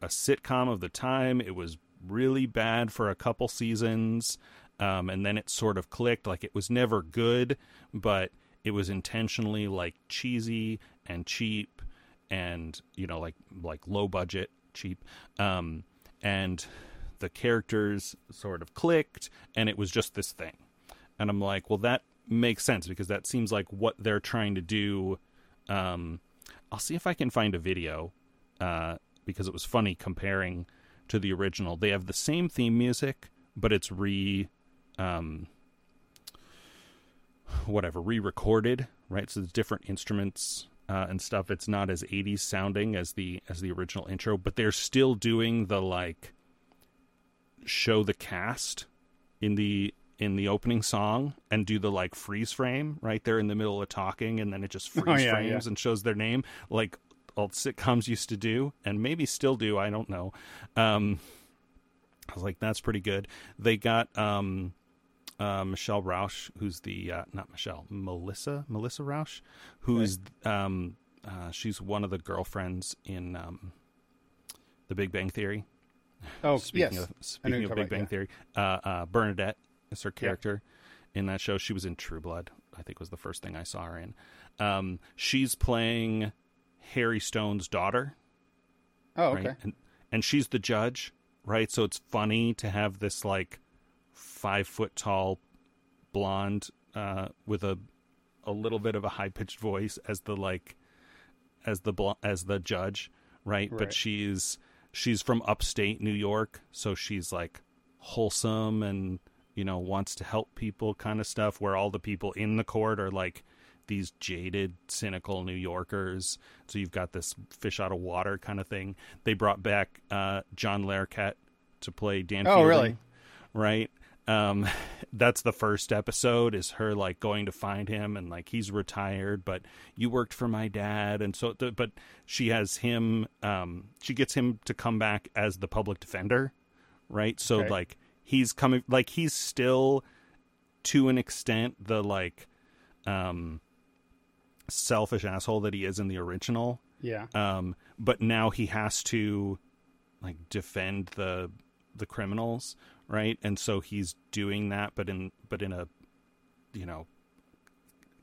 sitcom of the time. It was really bad for a couple seasons, and then it sort of clicked. Like, it was never good, but it was intentionally like cheesy and cheap, and you know, like low budget cheap, and the characters sort of clicked, and it was just this thing. And I'm like, well, that makes sense, because that seems like what they're trying to do. I'll see if I can find a video, because it was funny comparing to the original. They have the same theme music, but it's re-recorded, right? So there's different instruments and stuff. It's not as 80s sounding as the original intro, but they're still doing the like show the cast in the opening song and do the like freeze frame right there in the middle of talking, and then it just freeze frames and shows their name, like old sitcoms used to do, and maybe still do, I don't know. I was like, that's pretty good. They got Michelle Rauch, who's the Melissa Rauch, who's she's one of the girlfriends in The Big Bang Theory. Oh, speaking of Big Bang Theory, Bernadette is her character in that show. She was in True Blood, I think, was the first thing I saw her in. She's playing Harry Stone's daughter. Oh, okay. Right? And she's the judge, right? So it's funny to have this like 5 foot tall blonde with a little bit of a high pitched voice as the judge, right? But she's from upstate New York, so she's like wholesome and, you know, wants to help people kind of stuff, where all the people in the court are like these jaded, cynical New Yorkers. So you've got this fish out of water kind of thing. They brought back John Larroquette to play Dan Fielding. Oh, really? Right? that's the first episode, is her like going to find him, and like, he's retired, but you worked for my dad. And so, but she has him, she gets him to come back as the public defender. Right. So okay. Like he's coming, like he's still to an extent, the like, selfish asshole that he is in the original. Yeah. But now he has to like defend the criminals. Right. And so he's doing that, but in a, you know,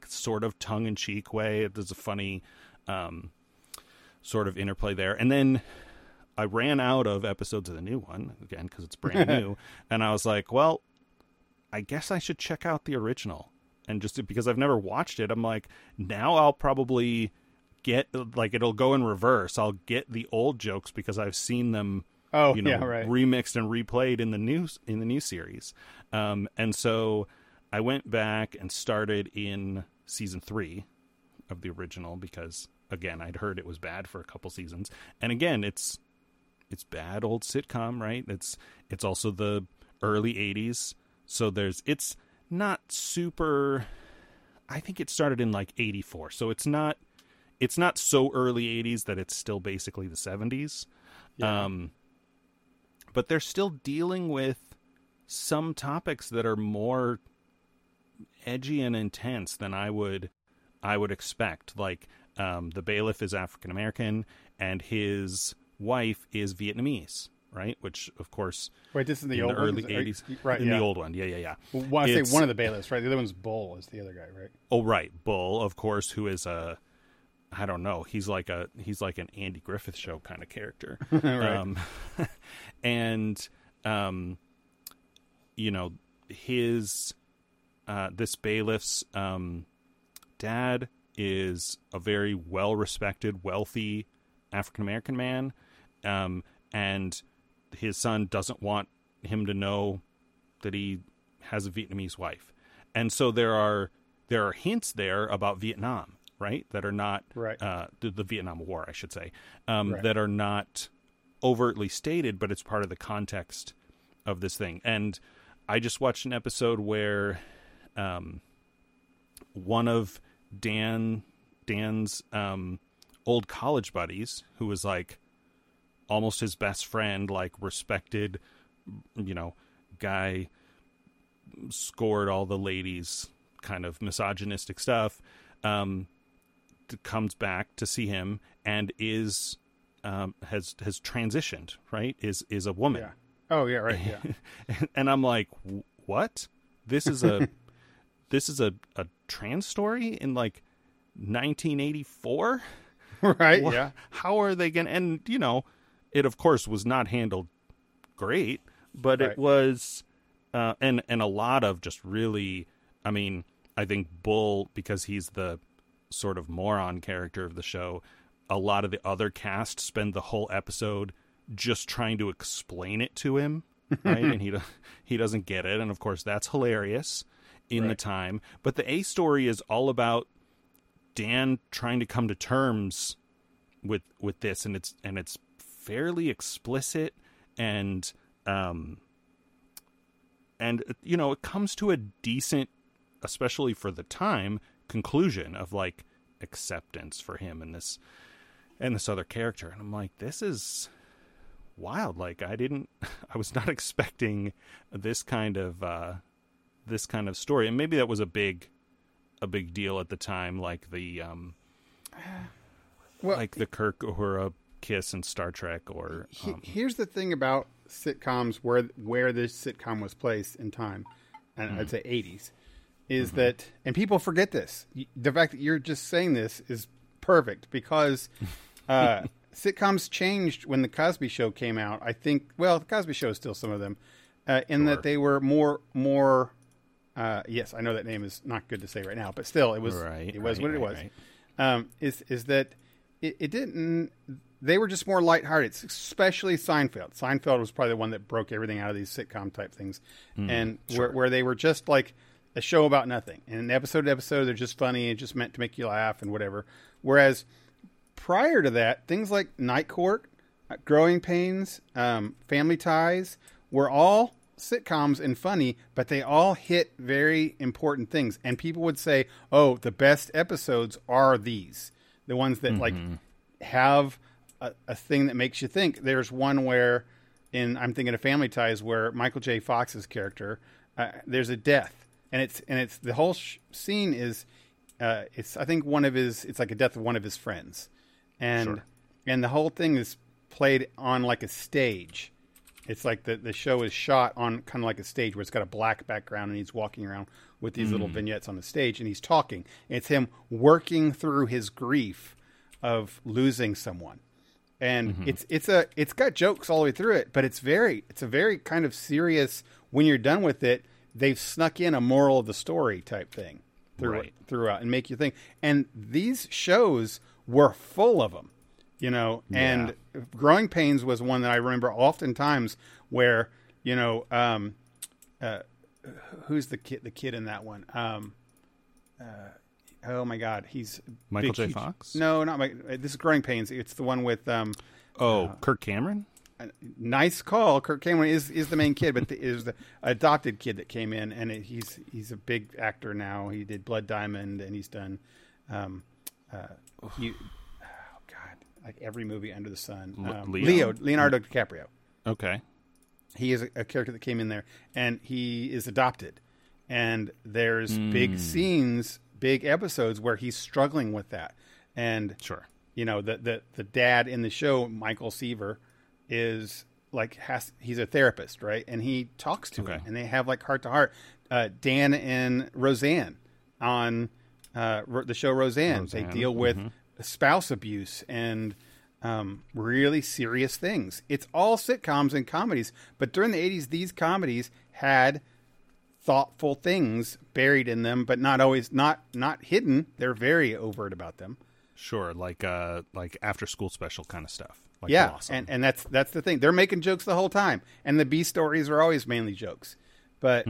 sort of tongue in cheek way. There's a funny, sort of interplay there. And then I ran out of episodes of the new one again, cause it's brand new. And I was like, well, I guess I should check out the original. And just because I've never watched it, I'm like, now I'll probably get, like, it'll go in reverse. I'll get the old jokes because I've seen them, remixed and replayed in the new series. And so I went back and started in season 3 of the original because, again, I'd heard it was bad for a couple seasons. And again, it's bad old sitcom, right? It's also the early 80s. So it's not super, I think it started in like 84. So it's not so early 80s that it's still basically the 70s. Yeah. But they're still dealing with some topics that are more edgy and intense than I would expect. Like, the bailiff is African American and his wife is Vietnamese. Right, which of course. Wait, this is the old early '80s, right? The old one, yeah. Well, I say one of the bailiffs, right? The other one's Bull, is the other guy, right? Oh, right, Bull, of course, who is I don't know, he's like an Andy Griffith Show kind of character, right? And you know, his this bailiff's dad is a very well-respected, wealthy African American man, and his son doesn't want him to know that he has a Vietnamese wife. And so there are hints there about Vietnam, right? That are not, right. The Vietnam War, I should say, right. That are not overtly stated, but it's part of the context of this thing. And I just watched an episode where one of Dan's old college buddies, who was like, almost his best friend, like respected, you know, guy, scored all the ladies, kind of misogynistic stuff, comes back to see him and is, has transitioned, right? Is a woman. Yeah. Oh yeah. Right. Yeah. And I'm like, what? This is a trans story in like 1984. Right. What? Yeah. How are they going to, and you know, it of course was not handled great, but right. It was, and a lot of just really, I mean, I think Bull, because he's the sort of moron character of the show, a lot of the other cast spend the whole episode just trying to explain it to him, right? And he doesn't get it, and of course that's hilarious in right. the time. But the A story is all about Dan trying to come to terms with this, and it's fairly explicit, and you know, it comes to a decent, especially for the time, conclusion of like acceptance for him and this other character. And I'm like, this is wild. Like, I was not expecting this kind of story. And maybe that was a big deal at the time, like the like the Kirk Uhura kiss in Star Trek, or here's the thing about sitcoms, where this sitcom was placed in time, and I'd say 80s, is that, and people forget this, the fact that you're just saying this is perfect, because sitcoms changed when the Cosby Show came out. I think, well, the Cosby Show is still some of them, in sure. that they were more yes, I know that name is not good to say right now, but still, it was right, it was right, what it was. Right. Is that it didn't. They were just more lighthearted, especially Seinfeld. Seinfeld was probably the one that broke everything out of these sitcom type things, and sure. where they were just like a show about nothing. And episode to episode, they're just funny and just meant to make you laugh and whatever. Whereas prior to that, things like Night Court, Growing Pains, Family Ties were all sitcoms and funny, but they all hit very important things. And people would say, oh, the best episodes are these. The ones that like have a thing that makes you think. There's one where, in I'm thinking of Family Ties, where Michael J. Fox's character, there's a death. And it's the whole scene is, it's I think one of his, it's like a death of one of his friends. And and the whole thing is played on like a stage. It's like the show is shot on kind of like a stage where it's got a black background and he's walking around with these little vignettes on the stage and he's talking. And it's him working through his grief of losing someone. And it's got jokes all the way through it, but it's a very kind of serious, when you're done with it, they've snuck in a moral of the story type thing throughout and make you think. And these shows were full of them. You know, and Growing Pains was one that I remember oftentimes where, you know, who's the kid in that one? Oh my God, he's Michael J. Fox? No, not Mike. This is Growing Pains. It's the one with Kirk Cameron. Nice call. Kirk Cameron is the main kid, but is the adopted kid that came in, and he's a big actor now. He did Blood Diamond, and he's done like every movie under the sun. Leonardo DiCaprio. Okay. He is a character that came in there, and he is adopted. And there's big scenes, big episodes where he's struggling with that. And, you know, the dad in the show, Michael Seaver, is like, he's a therapist, right? And he talks to him, and they have like heart to heart. Dan and Roseanne on the show Roseanne. They deal with spouse abuse and really serious things. It's all sitcoms and comedies, but during the 80s, these comedies had thoughtful things buried in them, but not always not hidden. They're very overt about them. Sure, like after school special kind of stuff. Like awesome. and that's the thing. They're making jokes the whole time, and the B stories are always mainly jokes. But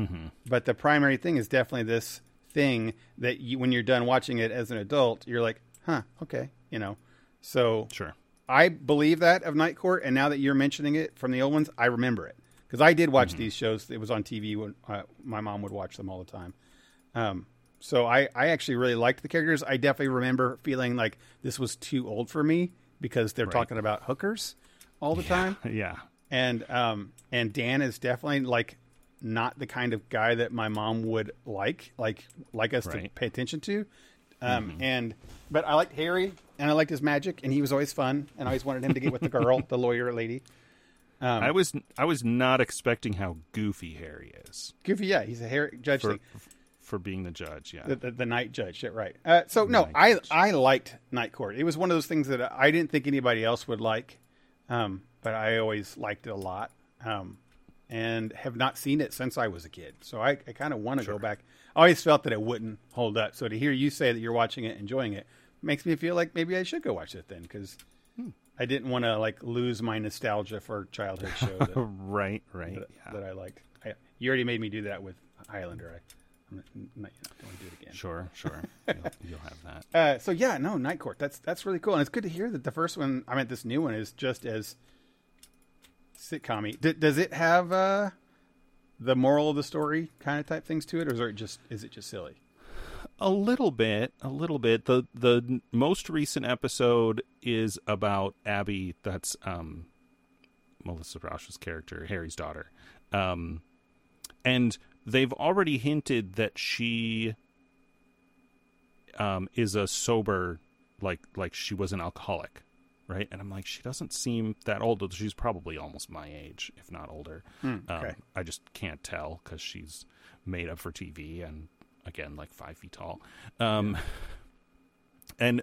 but the primary thing is definitely this thing that you, when you're done watching it as an adult, you're like, huh, okay, you know. So I believe that of Night Court, and now that you're mentioning it from the old ones, I remember it. Because I did watch these shows. It was on TV when my mom would watch them all the time. So I actually really liked the characters. I definitely remember feeling like this was too old for me because they're talking about hookers all the time. Yeah. And Dan is definitely like not the kind of guy that my mom would like us to pay attention to. But I liked Harry, and I liked his magic, and he was always fun, and I always wanted him to get with the girl, the lawyer lady. I was not expecting how goofy Harry is. Goofy, yeah, he's a judge for being the judge, yeah, the night judge, right? I liked Night Court. It was one of those things that I didn't think anybody else would like, but I always liked it a lot, and have not seen it since I was a kid. So I kind of want to go back. I always felt that it wouldn't hold up. So to hear you say that you're watching it, enjoying it, makes me feel like maybe I should go watch it then, because I didn't want to like lose my nostalgia for childhood show. That, that I liked. You already made me do that with Highlander. I'm not going to do it again. Sure. You'll have that. Night Court. That's really cool, and it's good to hear that the first one. I mean, this new one is just as sitcom-y. Does it have the moral of the story kind of type things to it, or is it just silly? A little bit. The most recent episode is about Abby. That's Melissa Rauch's character, Harry's daughter, and they've already hinted that she is a sober, like she was an alcoholic. Right. And I'm like, she doesn't seem that old. She's probably almost my age, if not older. I just can't tell because she's made up for TV and, again, like 5 feet tall. And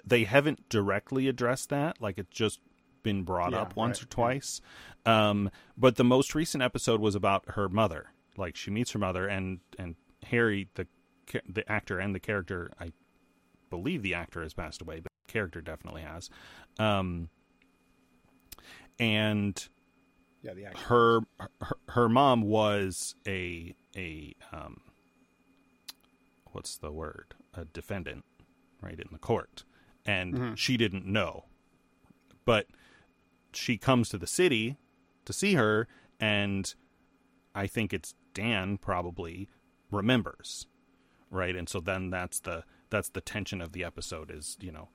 they haven't directly addressed that. Like, it's just been brought up once or twice. But the most recent episode was about her mother. Like, she meets her mother, and Harry, the actor and the character, I believe the actor has passed away, but the character definitely has. And her mom was a what's the word? A defendant, right, in the court. And she didn't know. But she comes to the city to see her, and I think it's Dan probably remembers, right? And so then that's the tension of the episode is, you know,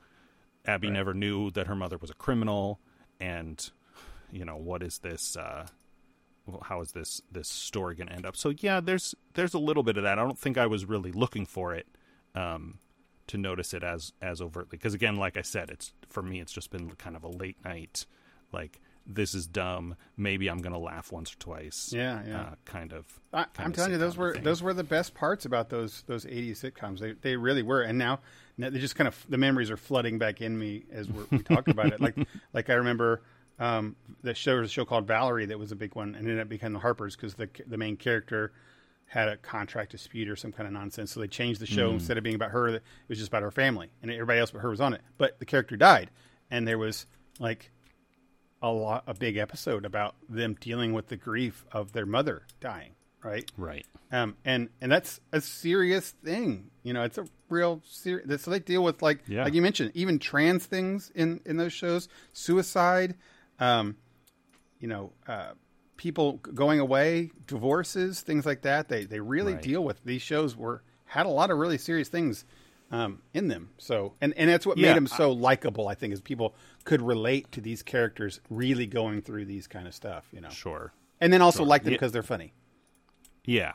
Abby right. never knew that her mother was a criminal, and you know, what is this? How is this story going to end up? So yeah, there's a little bit of that. I don't think I was really looking for it to notice it as overtly, because again, like I said, it's for me, it's just been kind of a late night, like, this is dumb, maybe I'm going to laugh once or twice. Yeah. I'm telling you, those were the best parts about those 80s sitcoms. They really were. And now they just kind of, the memories are flooding back in me as we talk about it. Like I remember there was a show called Valerie that was a big one and ended up becoming the Harpers because the main character had a contract dispute or some kind of nonsense. So they changed the show. Instead of being about her, it was just about her family, and everybody else but her was on it. But the character died, and there was like a big episode about them dealing with the grief of their mother dying. Right. And that's a serious thing. You know, it's a real serious, so they deal with like you mentioned, even trans things in those shows, suicide, people going away, divorces, things like that. They really deal with these shows had a lot of really serious things in them. So, and that's what made them so likable, I think, is people could relate to these characters really going through these kind of stuff, you know? Sure. And then also like them because they're funny. Yeah.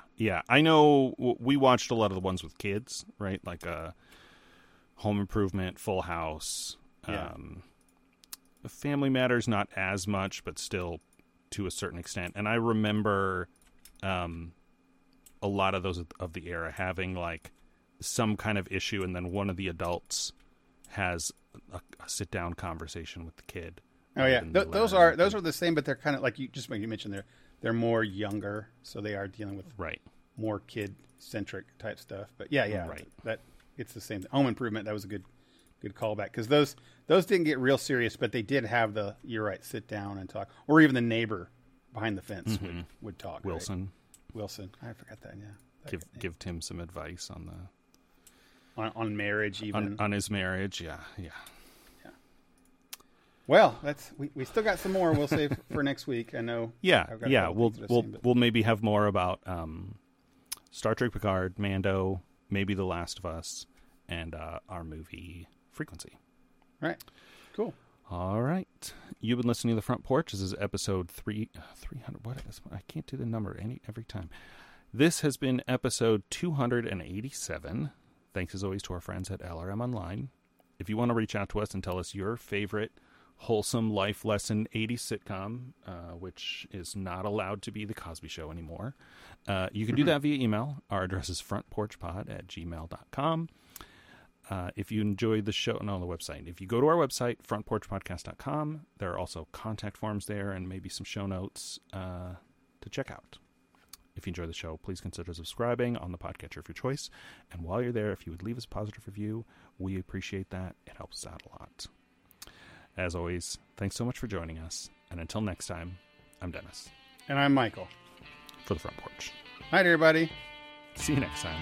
I know we watched a lot of the ones with kids, right? Like Home Improvement, Full House, Family Matters, not as much, but still to a certain extent. And I remember a lot of those of the era having like some kind of issue, and then one of the adults has a sit-down conversation with the kid. Oh yeah, those are the same, but they're kind of like you mentioned, they're more younger, so they are dealing with more kid-centric type stuff. But that it's the same. Home Improvement, that was a good callback, because those didn't get real serious, but they did have the you're right sit down and talk, or even the neighbor behind the fence would talk. Wilson, I forgot that. Yeah, give Tim some advice on the. On marriage, even on his marriage, yeah. Well, that's we still got some more. We'll save for next week. I know. Yeah. We'll maybe have more about Star Trek, Picard, Mando, maybe The Last of Us, and our movie Frequency. Right. Cool. All right. You've been listening to The Front Porch. This is episode 300. What is? I can't do the number every time. This has been episode 287. Thanks, as always, to our friends at LRM Online. If you want to reach out to us and tell us your favorite wholesome life lesson 80s sitcom, which is not allowed to be The Cosby Show anymore, you can do that via email. Our address is frontporchpod@gmail.com. If you enjoyed the show, on the website. If you go to our website, frontporchpodcast.com, there are also contact forms there and maybe some show notes to check out. If you enjoy the show, please consider subscribing on the podcatcher of your choice. And while you're there, if you would leave us a positive review, we appreciate that. It helps us out a lot. As always, thanks so much for joining us. And until next time, I'm Dennis. And I'm Michael. For The Front Porch. Night, everybody. See you next time.